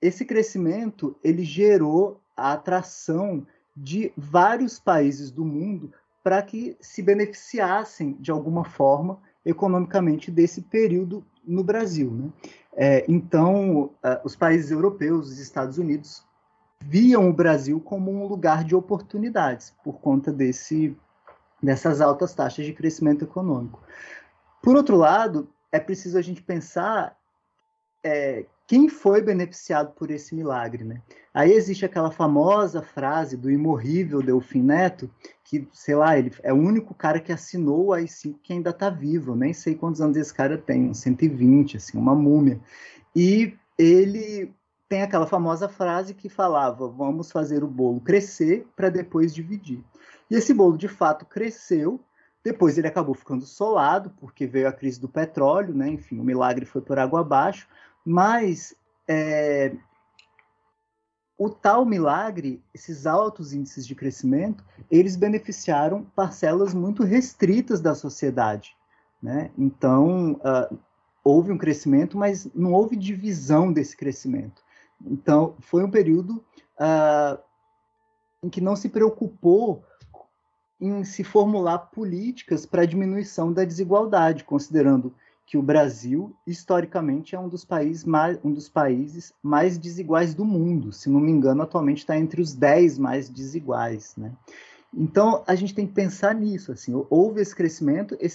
esse crescimento ele gerou a atração de vários países do mundo para que se beneficiassem, de alguma forma, economicamente desse período no Brasil, né? Então, os países europeus, os Estados Unidos, viam o Brasil como um lugar de oportunidades por conta dessas altas taxas de crescimento econômico. Por outro lado, é preciso a gente pensar quem foi beneficiado por esse milagre, né? Aí existe aquela famosa frase do imorrível Delfim Neto, que, sei lá, ele é o único cara que assinou o AI-5 que ainda está vivo, nem sei quantos anos esse cara tem, uns 120, assim, uma múmia. E ele tem aquela famosa frase que falava, vamos fazer o bolo crescer para depois dividir. E esse bolo, de fato, cresceu. Depois ele acabou ficando solado, porque veio a crise do petróleo, né? Enfim, o milagre foi por água abaixo. Mas o tal milagre, esses altos índices de crescimento, eles beneficiaram parcelas muito restritas da sociedade, né? Então, houve um crescimento, mas não houve divisão desse crescimento. Então, foi um período em que não se preocupou em se formular políticas para a diminuição da desigualdade, considerando que o Brasil, historicamente, é um dos países mais desiguais do mundo. Se não me engano, atualmente está entre os 10 mais desiguais, né? Então, a gente tem que pensar nisso, assim. Houve esse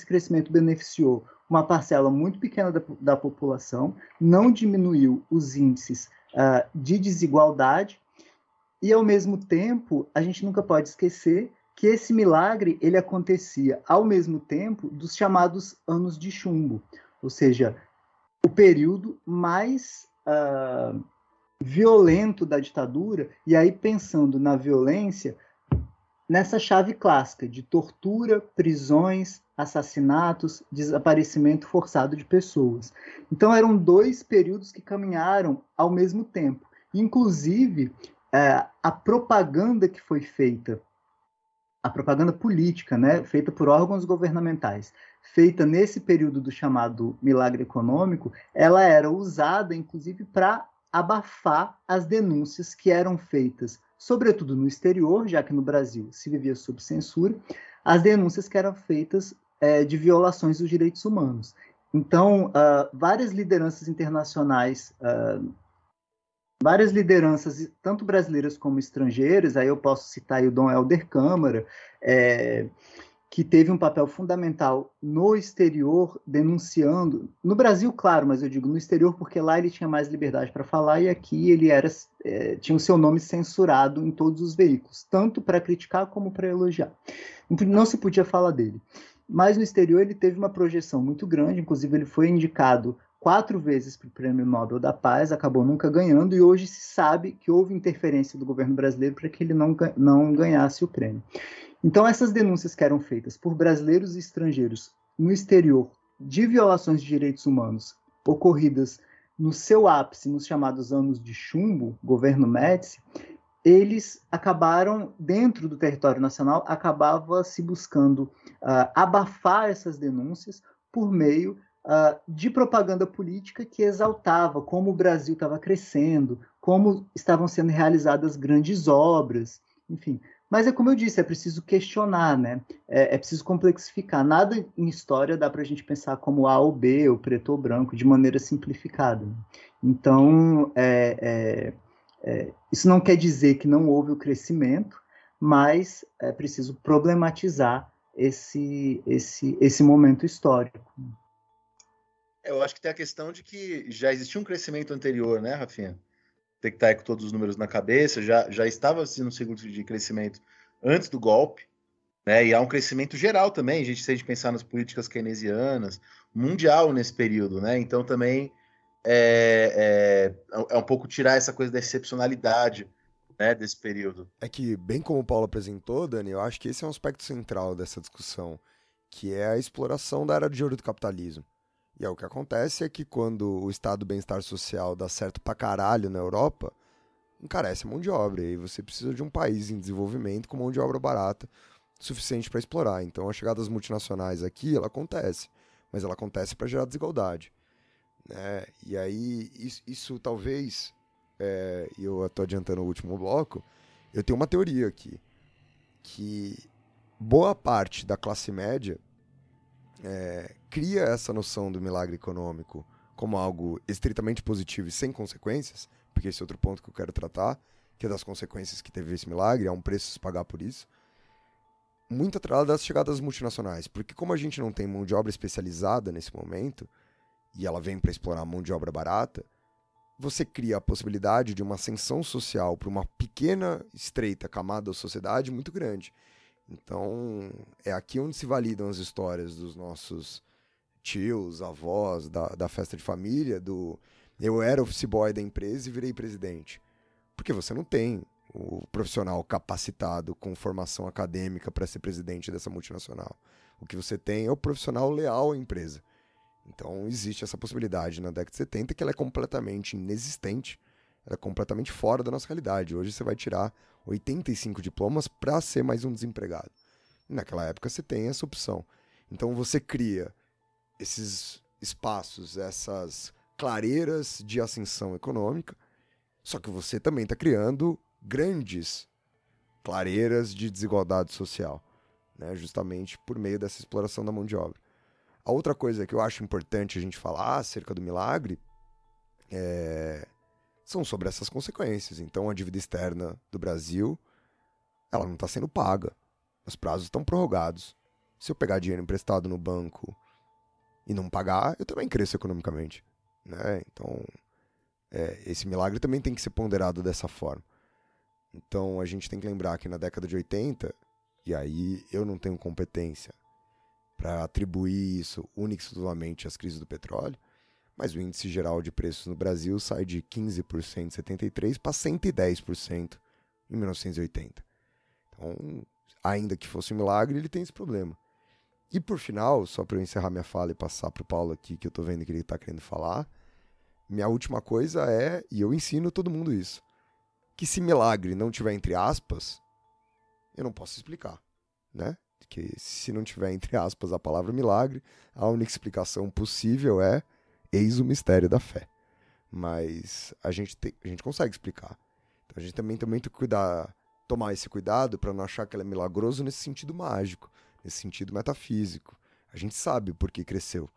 crescimento beneficiou uma parcela muito pequena da população, não diminuiu os índices de desigualdade, e, ao mesmo tempo, a gente nunca pode esquecer que esse milagre ele acontecia, ao mesmo tempo, dos chamados anos de chumbo, ou seja, o período mais violento da ditadura, e aí pensando na violência, nessa chave clássica de tortura, prisões, assassinatos, desaparecimento forçado de pessoas. Então eram 2 períodos que caminharam ao mesmo tempo. Inclusive, a propaganda que foi feita a propaganda política, né, feita por órgãos governamentais, feita nesse período do chamado milagre econômico, ela era usada, inclusive, para abafar as denúncias que eram feitas, sobretudo no exterior, já que no Brasil se vivia sob censura, as denúncias que eram feitas de violações dos direitos humanos. Então, várias lideranças internacionais, várias lideranças, tanto brasileiras como estrangeiras, aí eu posso citar aí o Dom Helder Câmara, que teve um papel fundamental no exterior, denunciando, no Brasil, claro, mas eu digo no exterior, porque lá ele tinha mais liberdade para falar e aqui ele era, tinha o seu nome censurado em todos os veículos, tanto para criticar como para elogiar. Não se podia falar dele. Mas no exterior ele teve uma projeção muito grande, inclusive ele foi indicado 4 vezes para o Prêmio Nobel da Paz, acabou nunca ganhando, e hoje se sabe que houve interferência do governo brasileiro para que ele não ganhasse o prêmio. Então essas denúncias que eram feitas por brasileiros e estrangeiros no exterior de violações de direitos humanos ocorridas no seu ápice, nos chamados anos de chumbo, governo Médici, eles acabaram, dentro do território nacional, acabava se buscando abafar essas denúncias por meio de propaganda política que exaltava como o Brasil estava crescendo, como estavam sendo realizadas grandes obras, enfim. Mas é como eu disse, é preciso questionar, né? É preciso complexificar. Nada em história dá para a gente pensar como A ou B, ou preto ou branco, de maneira simplificada. Então, isso não quer dizer que não houve o crescimento, mas é preciso problematizar esse momento histórico. Eu acho que tem a questão de que já existia um crescimento anterior, né, Rafinha? Tem que estar com todos os números na cabeça, já estava assim, um ciclo de crescimento antes do golpe, né? E há um crescimento geral também, se a gente pensar nas políticas keynesianas, mundial nesse período, né? Então também... um pouco tirar essa coisa da excepcionalidade, né, desse período. É que, bem como o Paulo apresentou, Dani, eu acho que esse é um aspecto central dessa discussão, que é a exploração da era de ouro do capitalismo. E o que acontece é que quando o estado do bem-estar social dá certo pra caralho na Europa, encarece a mão de obra, e aí você precisa de um país em desenvolvimento com mão de obra barata, suficiente para explorar. Então a chegada das multinacionais aqui, ela acontece, mas ela acontece para gerar desigualdade. É, e aí, isso talvez, eu estou adiantando o último bloco, eu tenho uma teoria aqui, que boa parte da classe média cria essa noção do milagre econômico como algo estritamente positivo e sem consequências, porque esse é outro ponto que eu quero tratar, que é das consequências que teve esse milagre, há um preço a se pagar por isso, muito atrelado às chegadas multinacionais, porque como a gente não tem mão de obra especializada nesse momento, e ela vem para explorar mão de obra barata, você cria a possibilidade de uma ascensão social para uma pequena, estreita camada da sociedade muito grande. Então, é aqui onde se validam as histórias dos nossos tios, avós, da festa de família, do eu era office boy da empresa e virei presidente. Porque você não tem o profissional capacitado com formação acadêmica para ser presidente dessa multinacional. O que você tem é o profissional leal à empresa. Então, existe essa possibilidade na década de 70 que ela é completamente inexistente, ela é completamente fora da nossa realidade. Hoje você vai tirar 85 diplomas para ser mais um desempregado. Naquela época você tem essa opção. Então, você cria esses espaços, essas clareiras de ascensão econômica, só que você também está criando grandes clareiras de desigualdade social, né? Justamente por meio dessa exploração da mão de obra. A outra coisa que eu acho importante a gente falar acerca do milagre são sobre essas consequências. Então, a dívida externa do Brasil, ela não está sendo paga. Os prazos estão prorrogados. Se eu pegar dinheiro emprestado no banco e não pagar, eu também cresço economicamente, né? Então, esse milagre também tem que ser ponderado dessa forma. Então, a gente tem que lembrar que na década de 80, e aí eu não tenho competência para atribuir isso única e exclusivamente às crises do petróleo, mas o índice geral de preços no Brasil sai de 15% em 73 para 110% em 1980. Então, ainda que fosse um milagre, ele tem esse problema. E por final, só para eu encerrar minha fala e passar para o Paulo aqui, que eu estou vendo que ele está querendo falar, minha última coisa é, e eu ensino todo mundo isso, que se milagre não tiver entre aspas, eu não posso explicar. né? Que se não tiver, entre aspas, a palavra milagre, a única explicação possível é eis o mistério da fé. Mas a gente consegue explicar. Então a gente também tem que tomar esse cuidado para não achar que ela é milagroso nesse sentido mágico, nesse sentido metafísico. A gente sabe por que cresceu.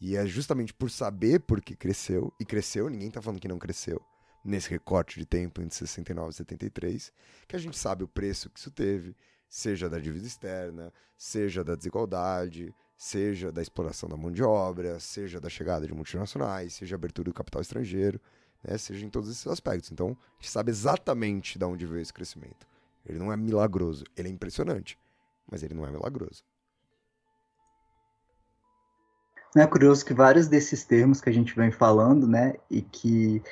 E é justamente por saber por que cresceu, e cresceu, ninguém está falando que não cresceu, nesse recorte de tempo entre 69 e 73, que a gente sabe o preço que isso teve, seja da dívida externa, seja da desigualdade, seja da exploração da mão de obra, seja da chegada de multinacionais, seja a abertura do capital estrangeiro, né? Seja em todos esses aspectos. Então, a gente sabe exatamente de onde veio esse crescimento. Ele não é milagroso, ele é impressionante, mas ele não é milagroso. É curioso que vários desses termos que a gente vem falando, né, e que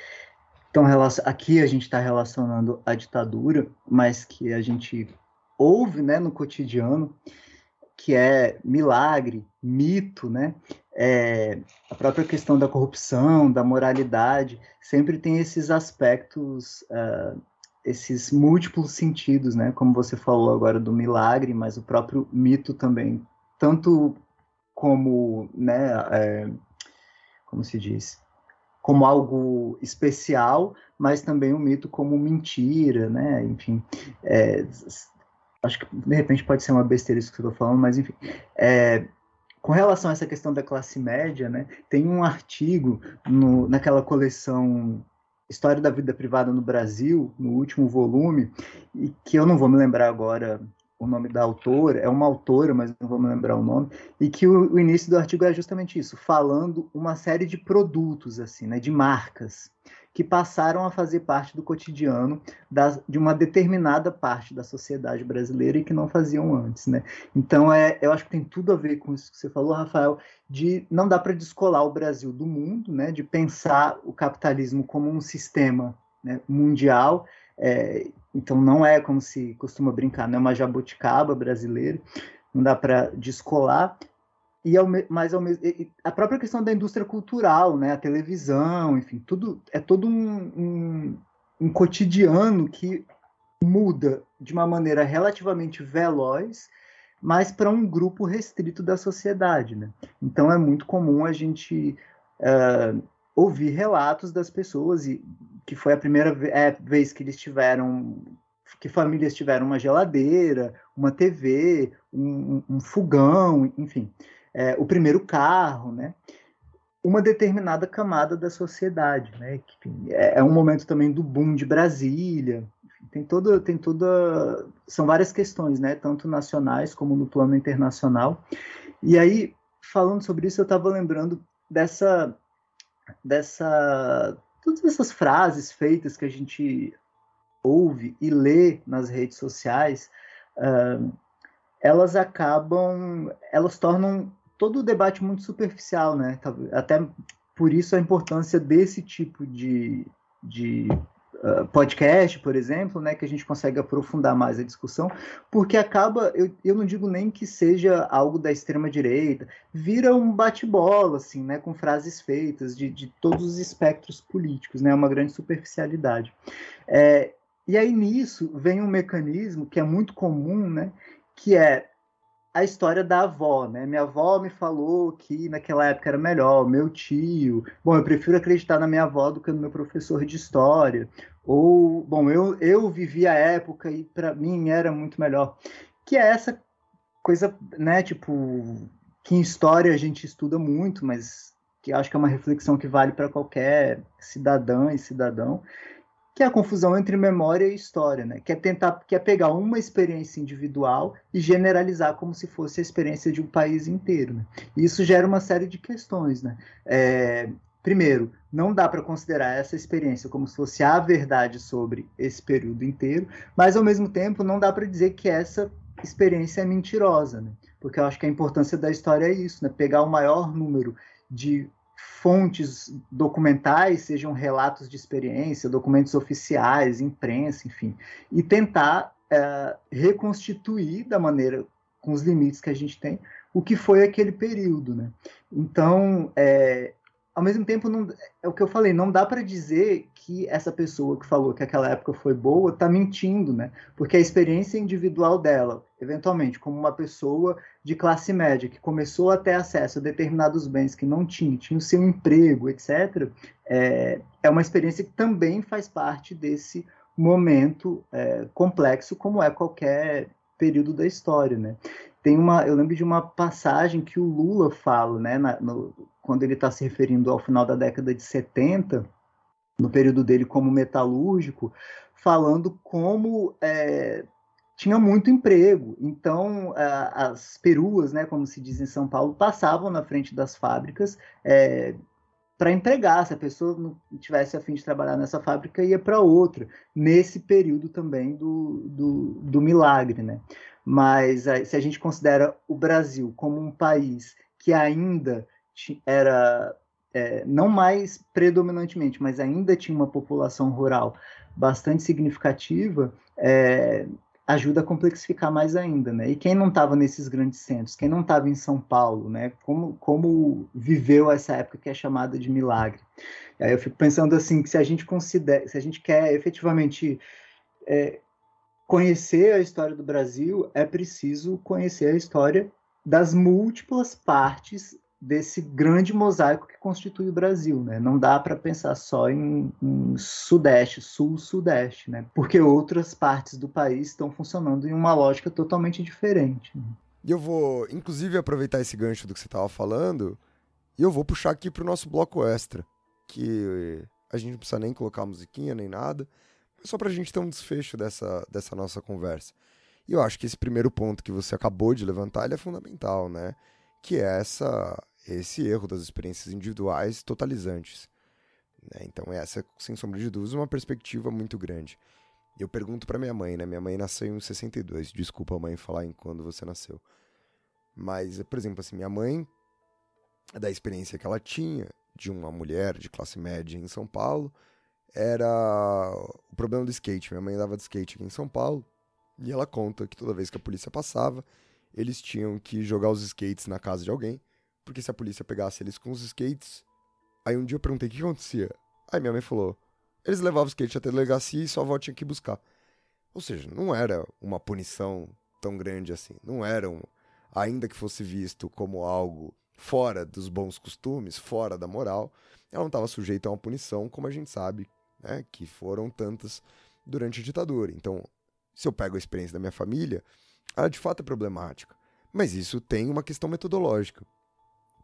estão aqui a gente está relacionando a ditadura, mas que a gente ouve, né, no cotidiano, que é milagre, mito, né, a própria questão da corrupção, da moralidade, sempre tem esses aspectos, esses múltiplos sentidos, né, como você falou agora do milagre, mas o próprio mito também, tanto como, né, como se diz, como algo especial, mas também o mito como mentira, né, enfim, acho que de repente pode ser uma besteira isso que eu estou falando, mas enfim, com relação a essa questão da classe média, né, tem um artigo naquela coleção História da Vida Privada no Brasil, no último volume, e que eu não vou me lembrar agora o nome da autora, é uma autora, mas não vou me lembrar o nome, e que o início do artigo é justamente isso, falando uma série de produtos, assim, né, de marcas, que passaram a fazer parte do cotidiano de uma determinada parte da sociedade brasileira e que não faziam antes, né? Então, eu acho que tem tudo a ver com isso que você falou, Rafael, de não dá para descolar o Brasil do mundo, né, de pensar o capitalismo como um sistema, né, mundial. Então, não é como se costuma brincar, não é uma jabuticaba brasileira, não dá para descolar. Mas a própria questão da indústria cultural, né, a televisão, enfim, tudo, é todo um cotidiano que muda de uma maneira relativamente veloz, mas para um grupo restrito da sociedade, né? Então, é muito comum a gente ouvir relatos das pessoas que foi a primeira vez que famílias tiveram uma geladeira, uma TV, um fogão, enfim, o primeiro carro, né? Uma determinada camada da sociedade, né? É um momento também do boom de Brasília, enfim, são várias questões, né? Tanto nacionais como no plano internacional. E aí, falando sobre isso, eu estava lembrando todas essas frases feitas que a gente ouve e lê nas redes sociais, elas tornam todo o debate muito superficial, né? Até por isso a importância desse tipo de podcast, por exemplo, né? Que a gente consegue aprofundar mais a discussão, porque acaba, eu não digo nem que seja algo da extrema-direita, vira um bate-bola, assim, né? Com frases feitas de todos os espectros políticos, né? Uma grande superficialidade. E aí, nisso, vem um mecanismo que é muito comum, né, que é a história da avó, né? Minha avó me falou que naquela época era melhor, meu tio... Bom, eu prefiro acreditar na minha avó do que no meu professor de história. Ou, bom, eu vivi a época e, para mim, era muito melhor. Que é essa coisa, né, tipo... Que em história a gente estuda muito, mas que acho que é uma reflexão que vale para qualquer cidadã e cidadão, que é a confusão entre memória e história, né? Que é pegar uma experiência individual e generalizar como se fosse a experiência de um país inteiro, né? E isso gera uma série de questões, né? Primeiro, não dá para considerar essa experiência como se fosse a verdade sobre esse período inteiro, mas, ao mesmo tempo, não dá para dizer que essa experiência é mentirosa, né? Porque eu acho que a importância da história é isso, né? Pegar o maior número de fontes documentais, sejam relatos de experiência, documentos oficiais, imprensa, enfim, e tentar reconstituir da maneira, com os limites que a gente tem, o que foi aquele período, né? Então, ao mesmo tempo, não, é o que eu falei, não dá para dizer que essa pessoa que falou que aquela época foi boa está mentindo, né? Porque a experiência individual dela, eventualmente, como uma pessoa de classe média que começou a ter acesso a determinados bens que não tinha, tinha o seu emprego, etc., é uma experiência que também faz parte desse momento complexo, como é qualquer período da história, né? Eu lembro de uma passagem que o Lula fala, né, quando ele está se referindo ao final da década de 70, no período dele como metalúrgico, falando como tinha muito emprego. Então, as peruas, né, como se diz em São Paulo, passavam na frente das fábricas para empregar. Se a pessoa não tivesse a fim de trabalhar nessa fábrica, ia para outra, nesse período também do milagre, né? Mas se a gente considera o Brasil como um país que ainda era, não mais predominantemente, mas ainda tinha uma população rural bastante significativa, ajuda a complexificar mais ainda, né? E quem não estava nesses grandes centros, quem não estava em São Paulo, né? Como viveu essa época que é chamada de milagre? E aí eu fico pensando assim, que se a gente quer efetivamente... conhecer a história do Brasil, é preciso conhecer a história das múltiplas partes desse grande mosaico que constitui o Brasil, né? Não dá para pensar só em Sudeste, Sul-Sudeste, né? Porque outras partes do país estão funcionando em uma lógica totalmente diferente. Né? E eu vou, inclusive, aproveitar esse gancho do que você estava falando e eu vou puxar aqui para o nosso bloco extra, que a gente não precisa nem colocar musiquinha nem nada, só para a gente ter um desfecho dessa nossa conversa. E eu acho que esse primeiro ponto que você acabou de levantar, ele é fundamental, né? Que é esse erro das experiências individuais totalizantes. Né? Então, essa, sem sombra de dúvidas, é uma perspectiva muito grande. Eu pergunto para minha mãe, né? Minha mãe nasceu em 62. Desculpa, mãe, falar em quando você nasceu. Mas, por exemplo, assim, minha mãe, da experiência que ela tinha de uma mulher de classe média em São Paulo, era o problema do skate. Minha mãe andava de skate aqui em São Paulo e ela conta que toda vez que a polícia passava, eles tinham que jogar os skates na casa de alguém, porque se a polícia pegasse eles com os skates... Aí um dia eu perguntei o que acontecia. Aí minha mãe falou, eles levavam o skate até a delegacia e sua avó tinha que buscar. Ou seja, não era uma punição tão grande assim. Não era, ainda que fosse visto como algo fora dos bons costumes, fora da moral, ela não estava sujeita a uma punição, como a gente sabe, né, que foram tantas durante a ditadura. Então, se eu pego a experiência da minha família, ela de fato é problemática. Mas isso tem uma questão metodológica,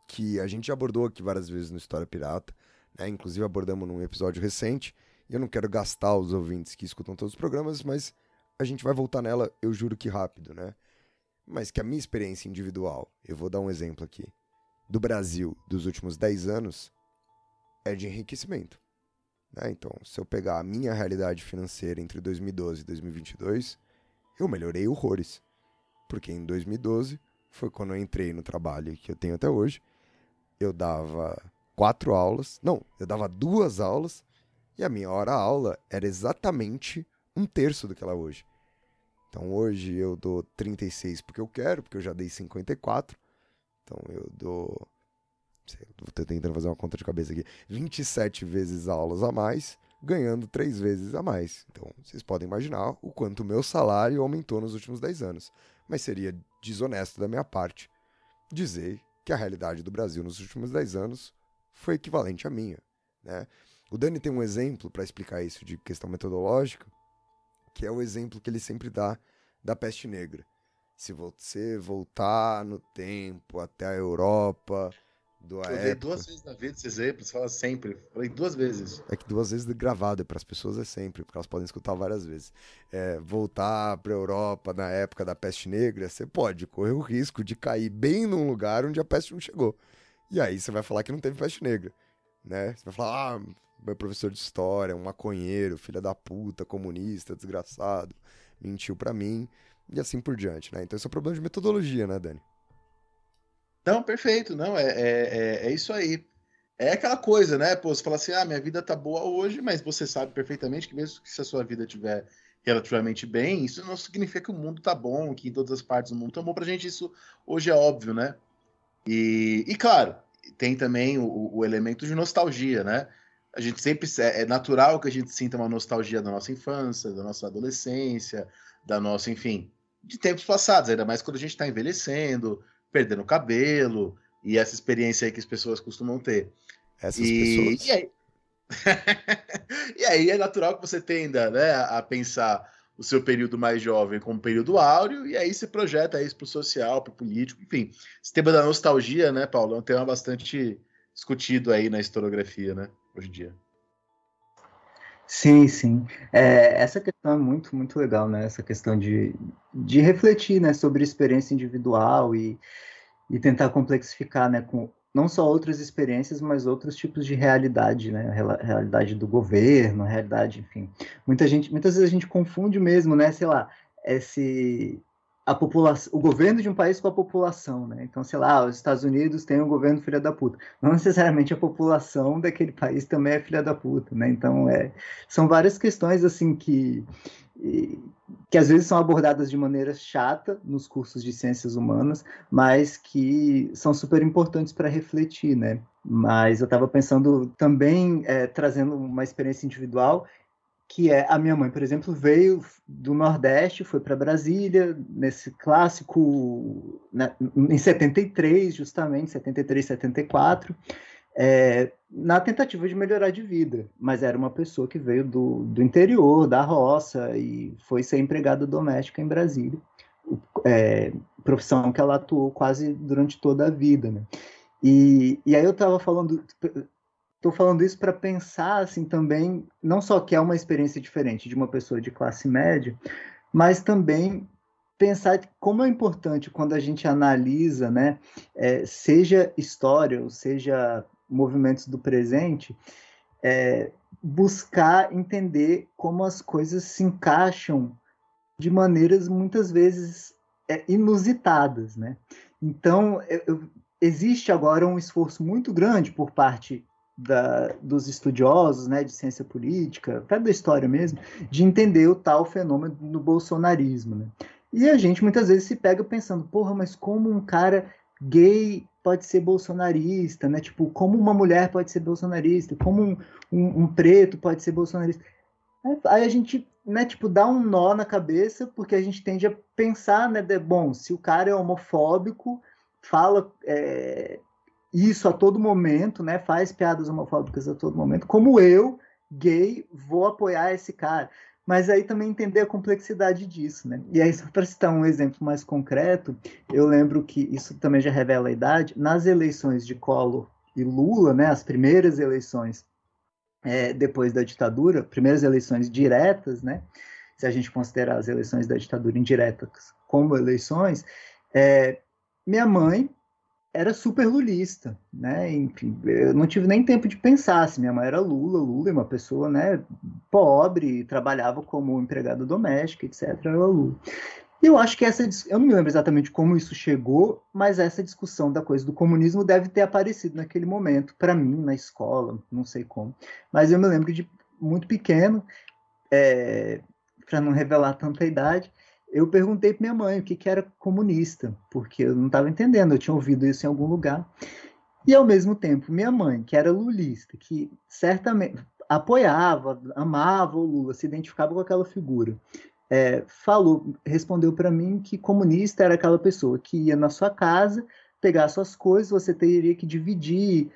que a gente já abordou aqui várias vezes no História Pirata, né? Inclusive abordamos num episódio recente, e eu não quero gastar os ouvintes que escutam todos os programas, mas a gente vai voltar nela, eu juro que rápido, né? Mas que a minha experiência individual, eu vou dar um exemplo aqui, do Brasil dos últimos 10 anos, é de enriquecimento. Né? Então, se eu pegar a minha realidade financeira entre 2012 e 2022, eu melhorei horrores. Porque em 2012, foi quando eu entrei no trabalho que eu tenho até hoje, eu dava 2 aulas, e a minha hora-aula era exatamente 1/3 do que ela é hoje. Então, hoje eu dou 36 porque eu quero, porque eu já dei 54, então eu dou... Estou tentando fazer uma conta de cabeça aqui, 27 vezes aulas a mais, ganhando 3 vezes a mais. Então, vocês podem imaginar o quanto o meu salário aumentou nos últimos 10 anos. Mas seria desonesto da minha parte dizer que a realidade do Brasil nos últimos 10 anos foi equivalente à minha. Né? O Dani tem um exemplo para explicar isso de questão metodológica, que é o exemplo que ele sempre dá da peste negra. Se você voltar no tempo até a Europa... Eu dei 2 vezes na vida esse exemplo, você fala sempre. Falei 2 vezes. É que 2 vezes gravado, para as pessoas é sempre, porque elas podem escutar várias vezes. Voltar para a Europa na época da peste negra, você pode correr o risco de cair bem num lugar onde a peste não chegou. E aí você vai falar que não teve peste negra, né? Você vai falar, meu professor de história, um maconheiro, filha da puta, comunista, desgraçado, mentiu para mim, e assim por diante, né? Então esse é um problema de metodologia, né, Dani? Não, perfeito, não, é isso aí. É aquela coisa, né? Pô, você fala assim, minha vida tá boa hoje, mas você sabe perfeitamente que mesmo que se a sua vida estiver relativamente bem, isso não significa que o mundo tá bom, que em todas as partes do mundo tá bom. Pra gente isso hoje é óbvio, né? E claro, tem também o elemento de nostalgia, né? A gente sempre... É natural que a gente sinta uma nostalgia da nossa infância, da nossa adolescência, da nossa, enfim, de tempos passados, ainda mais quando a gente está envelhecendo, perdendo o cabelo, e essa experiência aí que as pessoas costumam ter. Essas pessoas... E aí é natural que você tenda, né, a pensar o seu período mais jovem como período áureo, e aí se projeta isso para o social, para o político, enfim. Esse tema da nostalgia, né, Paulo, é um tema bastante discutido aí na historiografia, né, hoje em dia. Sim, sim. Essa questão é muito, muito legal, né, essa questão de refletir, né, sobre experiência individual e tentar complexificar, né, com não só outras experiências, mas outros tipos de realidade, né? Realidade do governo, realidade, enfim. Muitas vezes a gente confunde mesmo, né? Sei lá, o governo de um país com a população, né? Então, sei lá, os Estados Unidos têm um governo filha da puta. Não necessariamente a população daquele país também é filha da puta, né? Então, são várias questões, assim, que às vezes são abordadas de maneira chata nos cursos de ciências humanas, mas que são super importantes para refletir, né? Mas eu estava pensando também, trazendo uma experiência individual, que é a minha mãe, por exemplo, veio do Nordeste, foi para Brasília, nesse clássico, em 73, justamente, 73, 74, na tentativa de melhorar de vida, mas era uma pessoa que veio do interior, da roça, e foi ser empregada doméstica em Brasília, profissão que ela atuou quase durante toda a vida, né? E aí eu estou falando isso para pensar, assim, também, não só que é uma experiência diferente de uma pessoa de classe média, mas também pensar como é importante quando a gente analisa, né, seja história ou seja movimentos do presente, buscar entender como as coisas se encaixam de maneiras muitas vezes inusitadas, né? Então, existe agora um esforço muito grande por parte dos estudiosos, né, de ciência política, até da história mesmo, de entender o tal fenômeno do bolsonarismo, né? E a gente muitas vezes se pega pensando, porra, mas como um cara gay pode ser bolsonarista, né? Tipo, como uma mulher pode ser bolsonarista, como um preto pode ser bolsonarista. Aí a gente, né, tipo, dá um nó na cabeça, porque a gente tende a pensar, né, se o cara é homofóbico, fala isso a todo momento, né, faz piadas homofóbicas a todo momento, como eu, gay, vou apoiar esse cara. Mas aí também entender a complexidade disso, né? E aí, só para citar um exemplo mais concreto, eu lembro que isso também já revela a idade, nas eleições de Collor e Lula, né, as primeiras eleições depois da ditadura, primeiras eleições diretas, né, se a gente considerar as eleições da ditadura indiretas como eleições, minha mãe era super lulista, né? Enfim, eu não tive nem tempo de pensar se minha mãe era Lula, uma pessoa, né, pobre, trabalhava como empregada doméstica, etc, era Lula. Eu acho que eu não me lembro exatamente como isso chegou, mas essa discussão da coisa do comunismo deve ter aparecido naquele momento, para mim, na escola, não sei como, mas eu me lembro de muito pequeno, para não revelar tanta idade, eu perguntei para minha mãe o que era comunista, porque eu não estava entendendo, eu tinha ouvido isso em algum lugar. E, ao mesmo tempo, minha mãe, que era lulista, que certamente apoiava, amava o Lula, se identificava com aquela figura, respondeu para mim que comunista era aquela pessoa que ia na sua casa, pegar suas coisas, você teria que dividir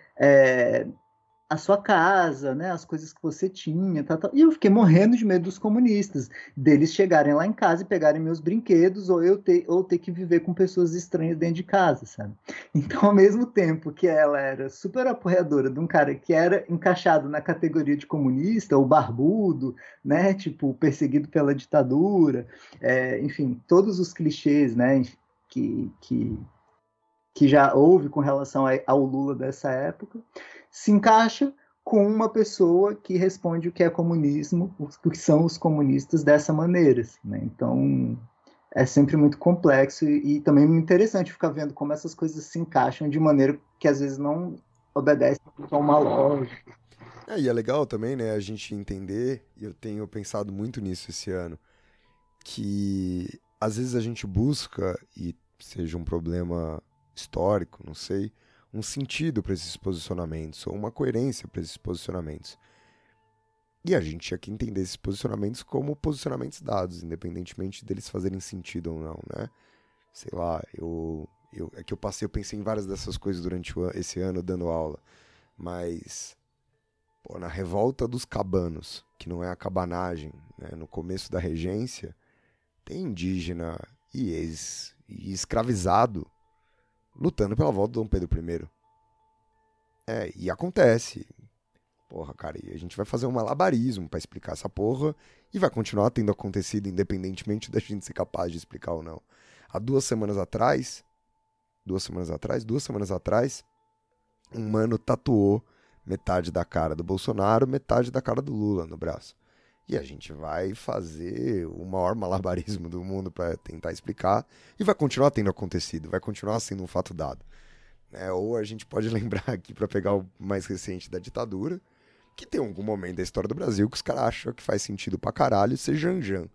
a sua casa, né, as coisas que você tinha, tal. E eu fiquei morrendo de medo dos comunistas, deles chegarem lá em casa e pegarem meus brinquedos, ou eu ter que viver com pessoas estranhas dentro de casa, sabe? Então, ao mesmo tempo que ela era super apoiadora de um cara que era encaixado na categoria de comunista, ou barbudo, né, tipo, perseguido pela ditadura, enfim, todos os clichês, né, que já houve com relação ao Lula dessa época, se encaixa com uma pessoa que responde o que é comunismo, o que são os comunistas dessa maneira, assim, né? Então, é sempre muito complexo e também interessante ficar vendo como essas coisas se encaixam de maneira que às vezes não obedece a uma lógica. E é legal também, né, a gente entender, e eu tenho pensado muito nisso esse ano, que às vezes a gente busca, e seja um problema histórico, não sei, um sentido para esses posicionamentos, ou uma coerência para esses posicionamentos. E a gente tinha que entender esses posicionamentos como posicionamentos dados, independentemente deles fazerem sentido ou não, né? Sei lá, eu pensei em várias dessas coisas durante esse ano dando aula, mas na revolta dos cabanos, que não é a cabanagem, né? No começo da regência, tem indígena e escravizado lutando pela volta de Dom Pedro I. E acontece. Porra, cara, e a gente vai fazer um malabarismo pra explicar essa porra e vai continuar tendo acontecido independentemente da gente ser capaz de explicar ou não. Há duas semanas atrás, um mano tatuou metade da cara do Bolsonaro, metade da cara do Lula no braço. E a gente vai fazer o maior malabarismo do mundo pra tentar explicar e vai continuar tendo acontecido, vai continuar sendo um fato dado. Ou a gente pode lembrar aqui, pra pegar o mais recente da ditadura, que tem algum momento da história do Brasil que os caras acham que faz sentido pra caralho ser Janjan.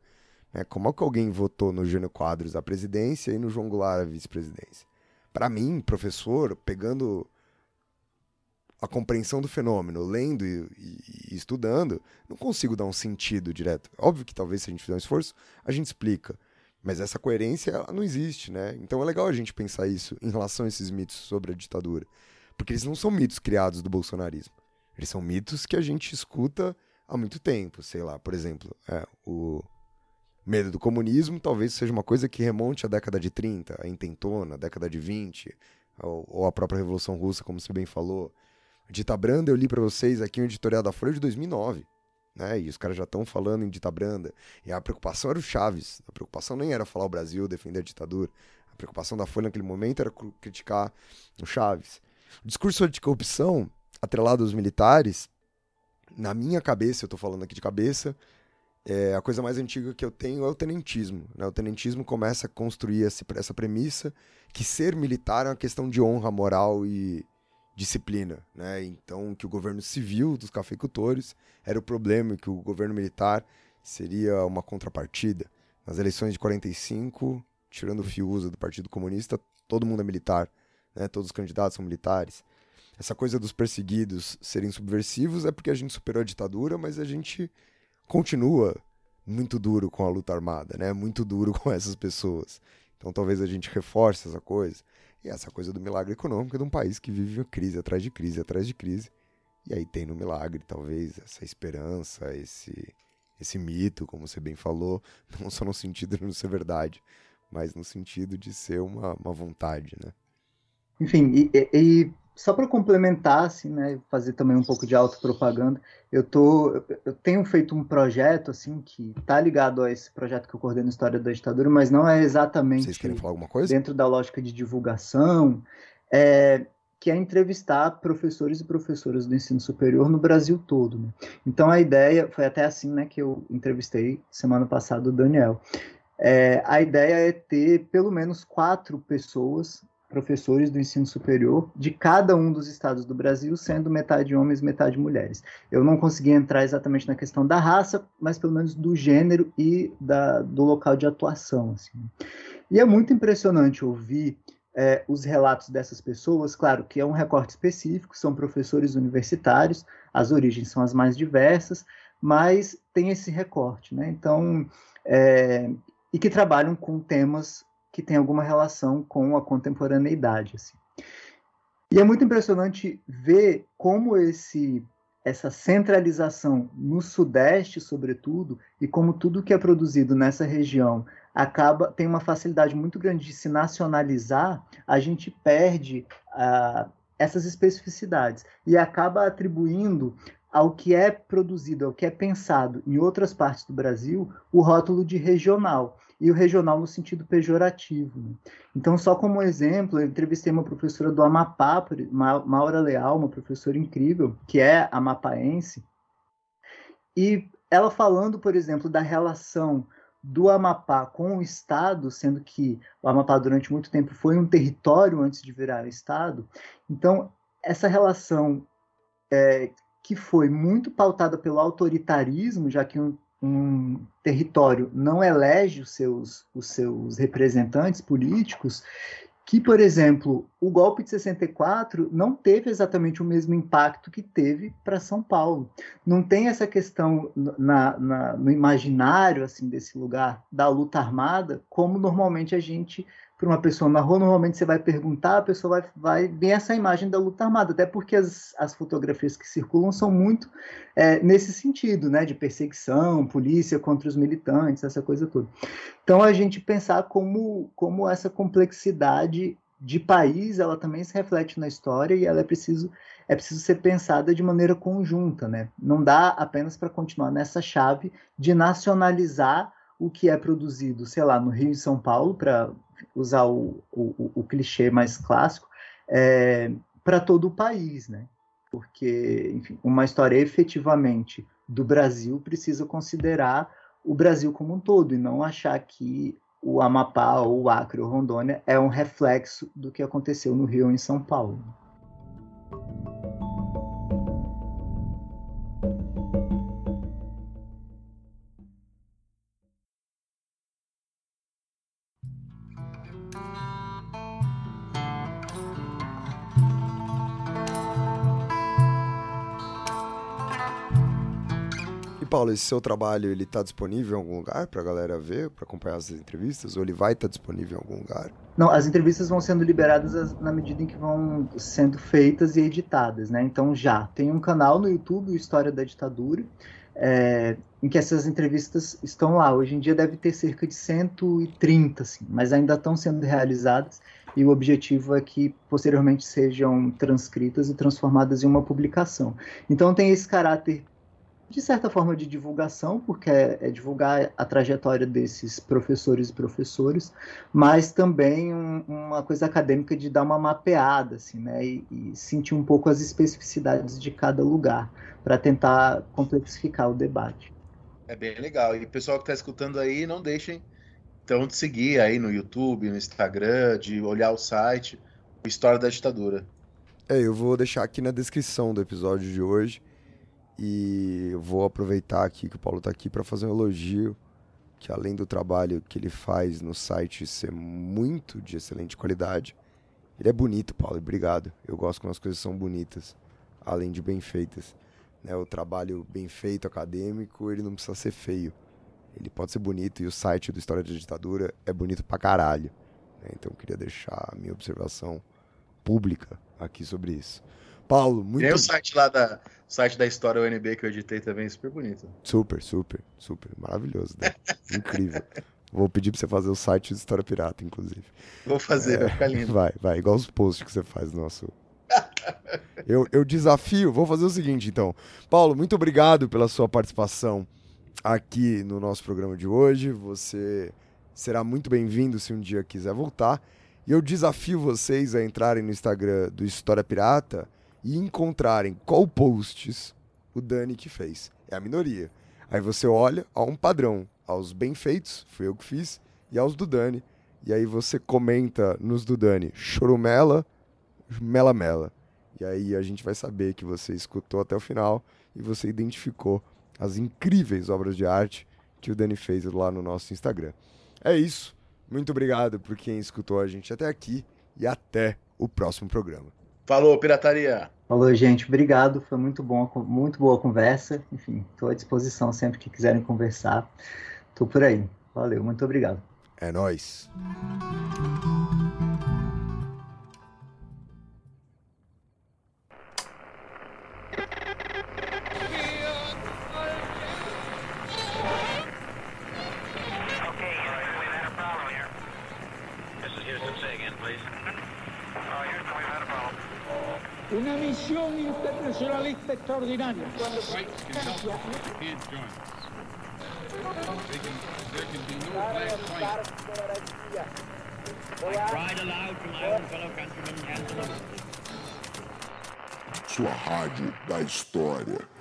Como é que alguém votou no Jânio Quadros à presidência e no João Goulart à vice-presidência? Pra mim, professor, pegando a compreensão do fenômeno, lendo e estudando, não consigo dar um sentido direto. Óbvio que talvez se a gente fizer um esforço, a gente explica. Mas essa coerência ela não existe, né? Então é legal a gente pensar isso em relação a esses mitos sobre a ditadura. Porque eles não são mitos criados do bolsonarismo. Eles são mitos que a gente escuta há muito tempo. Sei lá, por exemplo, o medo do comunismo talvez seja uma coisa que remonte à década de 30, à intentona, à década de 20, ou à própria Revolução Russa, como você bem falou. Dita Branda, eu li para vocês aqui um editorial da Folha de 2009. Né? E os caras já estão falando em Dita Branda. E a preocupação era o Chávez. A preocupação nem era falar o Brasil, defender a ditadura. A preocupação da Folha naquele momento era criticar o Chávez. O discurso de corrupção atrelado aos militares, na minha cabeça, eu estou falando aqui de cabeça, a coisa mais antiga que eu tenho é o tenentismo, né? O tenentismo começa a construir essa premissa que ser militar é uma questão de honra moral e disciplina, né? Então que o governo civil dos cafeicultores era o problema, que o governo militar seria uma contrapartida. Nas eleições de 45, tirando o Fiuza do Partido Comunista, todo mundo é militar, né? Todos os candidatos são militares. Essa coisa dos perseguidos serem subversivos é porque a gente superou a ditadura, mas a gente continua muito duro com a luta armada, né? Muito duro com essas pessoas. Então talvez a gente reforce essa coisa. E essa coisa do milagre econômico de um país que vive crise atrás de crise atrás de crise. E aí tem no milagre, talvez, essa esperança, esse mito, como você bem falou, não só no sentido de não ser verdade, mas no sentido de ser uma vontade, né? Enfim, e só para complementar, assim, né, fazer também um pouco de autopropaganda, eu tenho feito um projeto, assim, que está ligado a esse projeto que eu coordeno, História da Ditadura, mas não é exatamente... Vocês querem falar alguma coisa? Dentro da lógica de divulgação, que é entrevistar professores e professoras do ensino superior no Brasil todo, né? Então a ideia, foi até assim, né, que eu entrevistei semana passada o Daniel, a ideia é ter pelo menos 4 pessoas, professores do ensino superior, de cada um dos estados do Brasil, sendo metade homens, metade mulheres. Eu não consegui entrar exatamente na questão da raça, mas pelo menos do gênero e do local de atuação, assim. E é muito impressionante ouvir os relatos dessas pessoas, claro que é um recorte específico, são professores universitários, as origens são as mais diversas, mas tem esse recorte, né? Então, e que trabalham com temas que tem alguma relação com a contemporaneidade, assim. E é muito impressionante ver como essa centralização no Sudeste, sobretudo, e como tudo que é produzido nessa região tem uma facilidade muito grande de se nacionalizar, a gente perde essas especificidades e acaba atribuindo ao que é produzido, ao que é pensado em outras partes do Brasil, o rótulo de regional. E o regional no sentido pejorativo, né? Então, só como exemplo, eu entrevistei uma professora do Amapá, Maura Leal, uma professora incrível, que é amapaense, e ela falando, por exemplo, da relação do Amapá com o Estado, sendo que o Amapá durante muito tempo foi um território antes de virar Estado. Então, essa relação que foi muito pautada pelo autoritarismo, já que um território não elege os seus representantes políticos, que, por exemplo, o golpe de 64 não teve exatamente o mesmo impacto que teve para São Paulo. Não tem essa questão no imaginário assim, desse lugar da luta armada, como normalmente a gente, para uma pessoa na rua, normalmente você vai perguntar, a pessoa vai ver essa imagem da luta armada, até porque as fotografias que circulam são muito nesse sentido, né, de perseguição, polícia contra os militantes, essa coisa toda. Então, a gente pensar como essa complexidade de país, ela também se reflete na história e ela é preciso ser pensada de maneira conjunta, né? Não dá apenas para continuar nessa chave de nacionalizar o que é produzido, sei lá, no Rio e São Paulo, para usar o clichê mais clássico, para todo o país, né? Porque, enfim, uma história efetivamente do Brasil precisa considerar o Brasil como um todo e não achar que o Amapá ou o Acre ou Rondônia é um reflexo do que aconteceu no Rio ou em São Paulo. Paulo, esse seu trabalho, ele está disponível em algum lugar para a galera ver, para acompanhar as entrevistas? Ou ele vai estar disponível em algum lugar? Não, as entrevistas vão sendo liberadas na medida em que vão sendo feitas e editadas, né? Então, já tem um canal no YouTube, História da Ditadura, em que essas entrevistas estão lá. Hoje em dia deve ter cerca de 130, assim, mas ainda estão sendo realizadas e o objetivo é que posteriormente sejam transcritas e transformadas em uma publicação. Então, tem esse caráter de certa forma de divulgação, porque é divulgar a trajetória desses professores e professoras, mas também uma coisa acadêmica de dar uma mapeada, assim, né, e sentir um pouco as especificidades de cada lugar, para tentar complexificar o debate. É bem legal, e o pessoal que está escutando aí, não deixem então de seguir aí no YouTube, no Instagram, de olhar o site, História da Ditadura. Eu vou deixar aqui na descrição do episódio de hoje. E eu vou aproveitar aqui que o Paulo está aqui para fazer um elogio, que além do trabalho que ele faz no site ser muito de excelente qualidade, ele é bonito, Paulo, obrigado. Eu gosto quando as coisas são bonitas, além de bem feitas, né? O trabalho bem feito, acadêmico, ele não precisa ser feio, ele pode ser bonito, e o site do História da Ditadura é bonito pra caralho, né? Então eu queria deixar a minha observação pública aqui sobre isso. Paulo, muito... E aí o site lá o site da História UNB que eu editei também é super bonito. Super. Maravilhoso, né? Incrível. Vou pedir pra você fazer o site do História Pirata, inclusive. Vou fazer, vai ficar lindo. Vai. Igual os posts que você faz no nosso... eu desafio. Vou fazer o seguinte, então. Paulo, muito obrigado pela sua participação aqui no nosso programa de hoje. Você será muito bem-vindo se um dia quiser voltar. E eu desafio vocês a entrarem no Instagram do História Pirata e encontrarem qual posts o Dani que fez. É a minoria. Aí você olha a um padrão, aos bem feitos, fui eu que fiz, e aos do Dani. E aí você comenta nos do Dani, chorumela, mela. E aí a gente vai saber que você escutou até o final e você identificou as incríveis obras de arte que o Dani fez lá no nosso Instagram. É isso. Muito obrigado por quem escutou a gente até aqui e até o próximo programa. Falou, pirataria! Falou, gente. Obrigado. Foi muito bom, muito boa a conversa. Enfim, estou à disposição sempre que quiserem conversar. Estou por aí. Valeu, muito obrigado. É nóis. Una misión internacionalista extraordinaria. Sua rádio da história.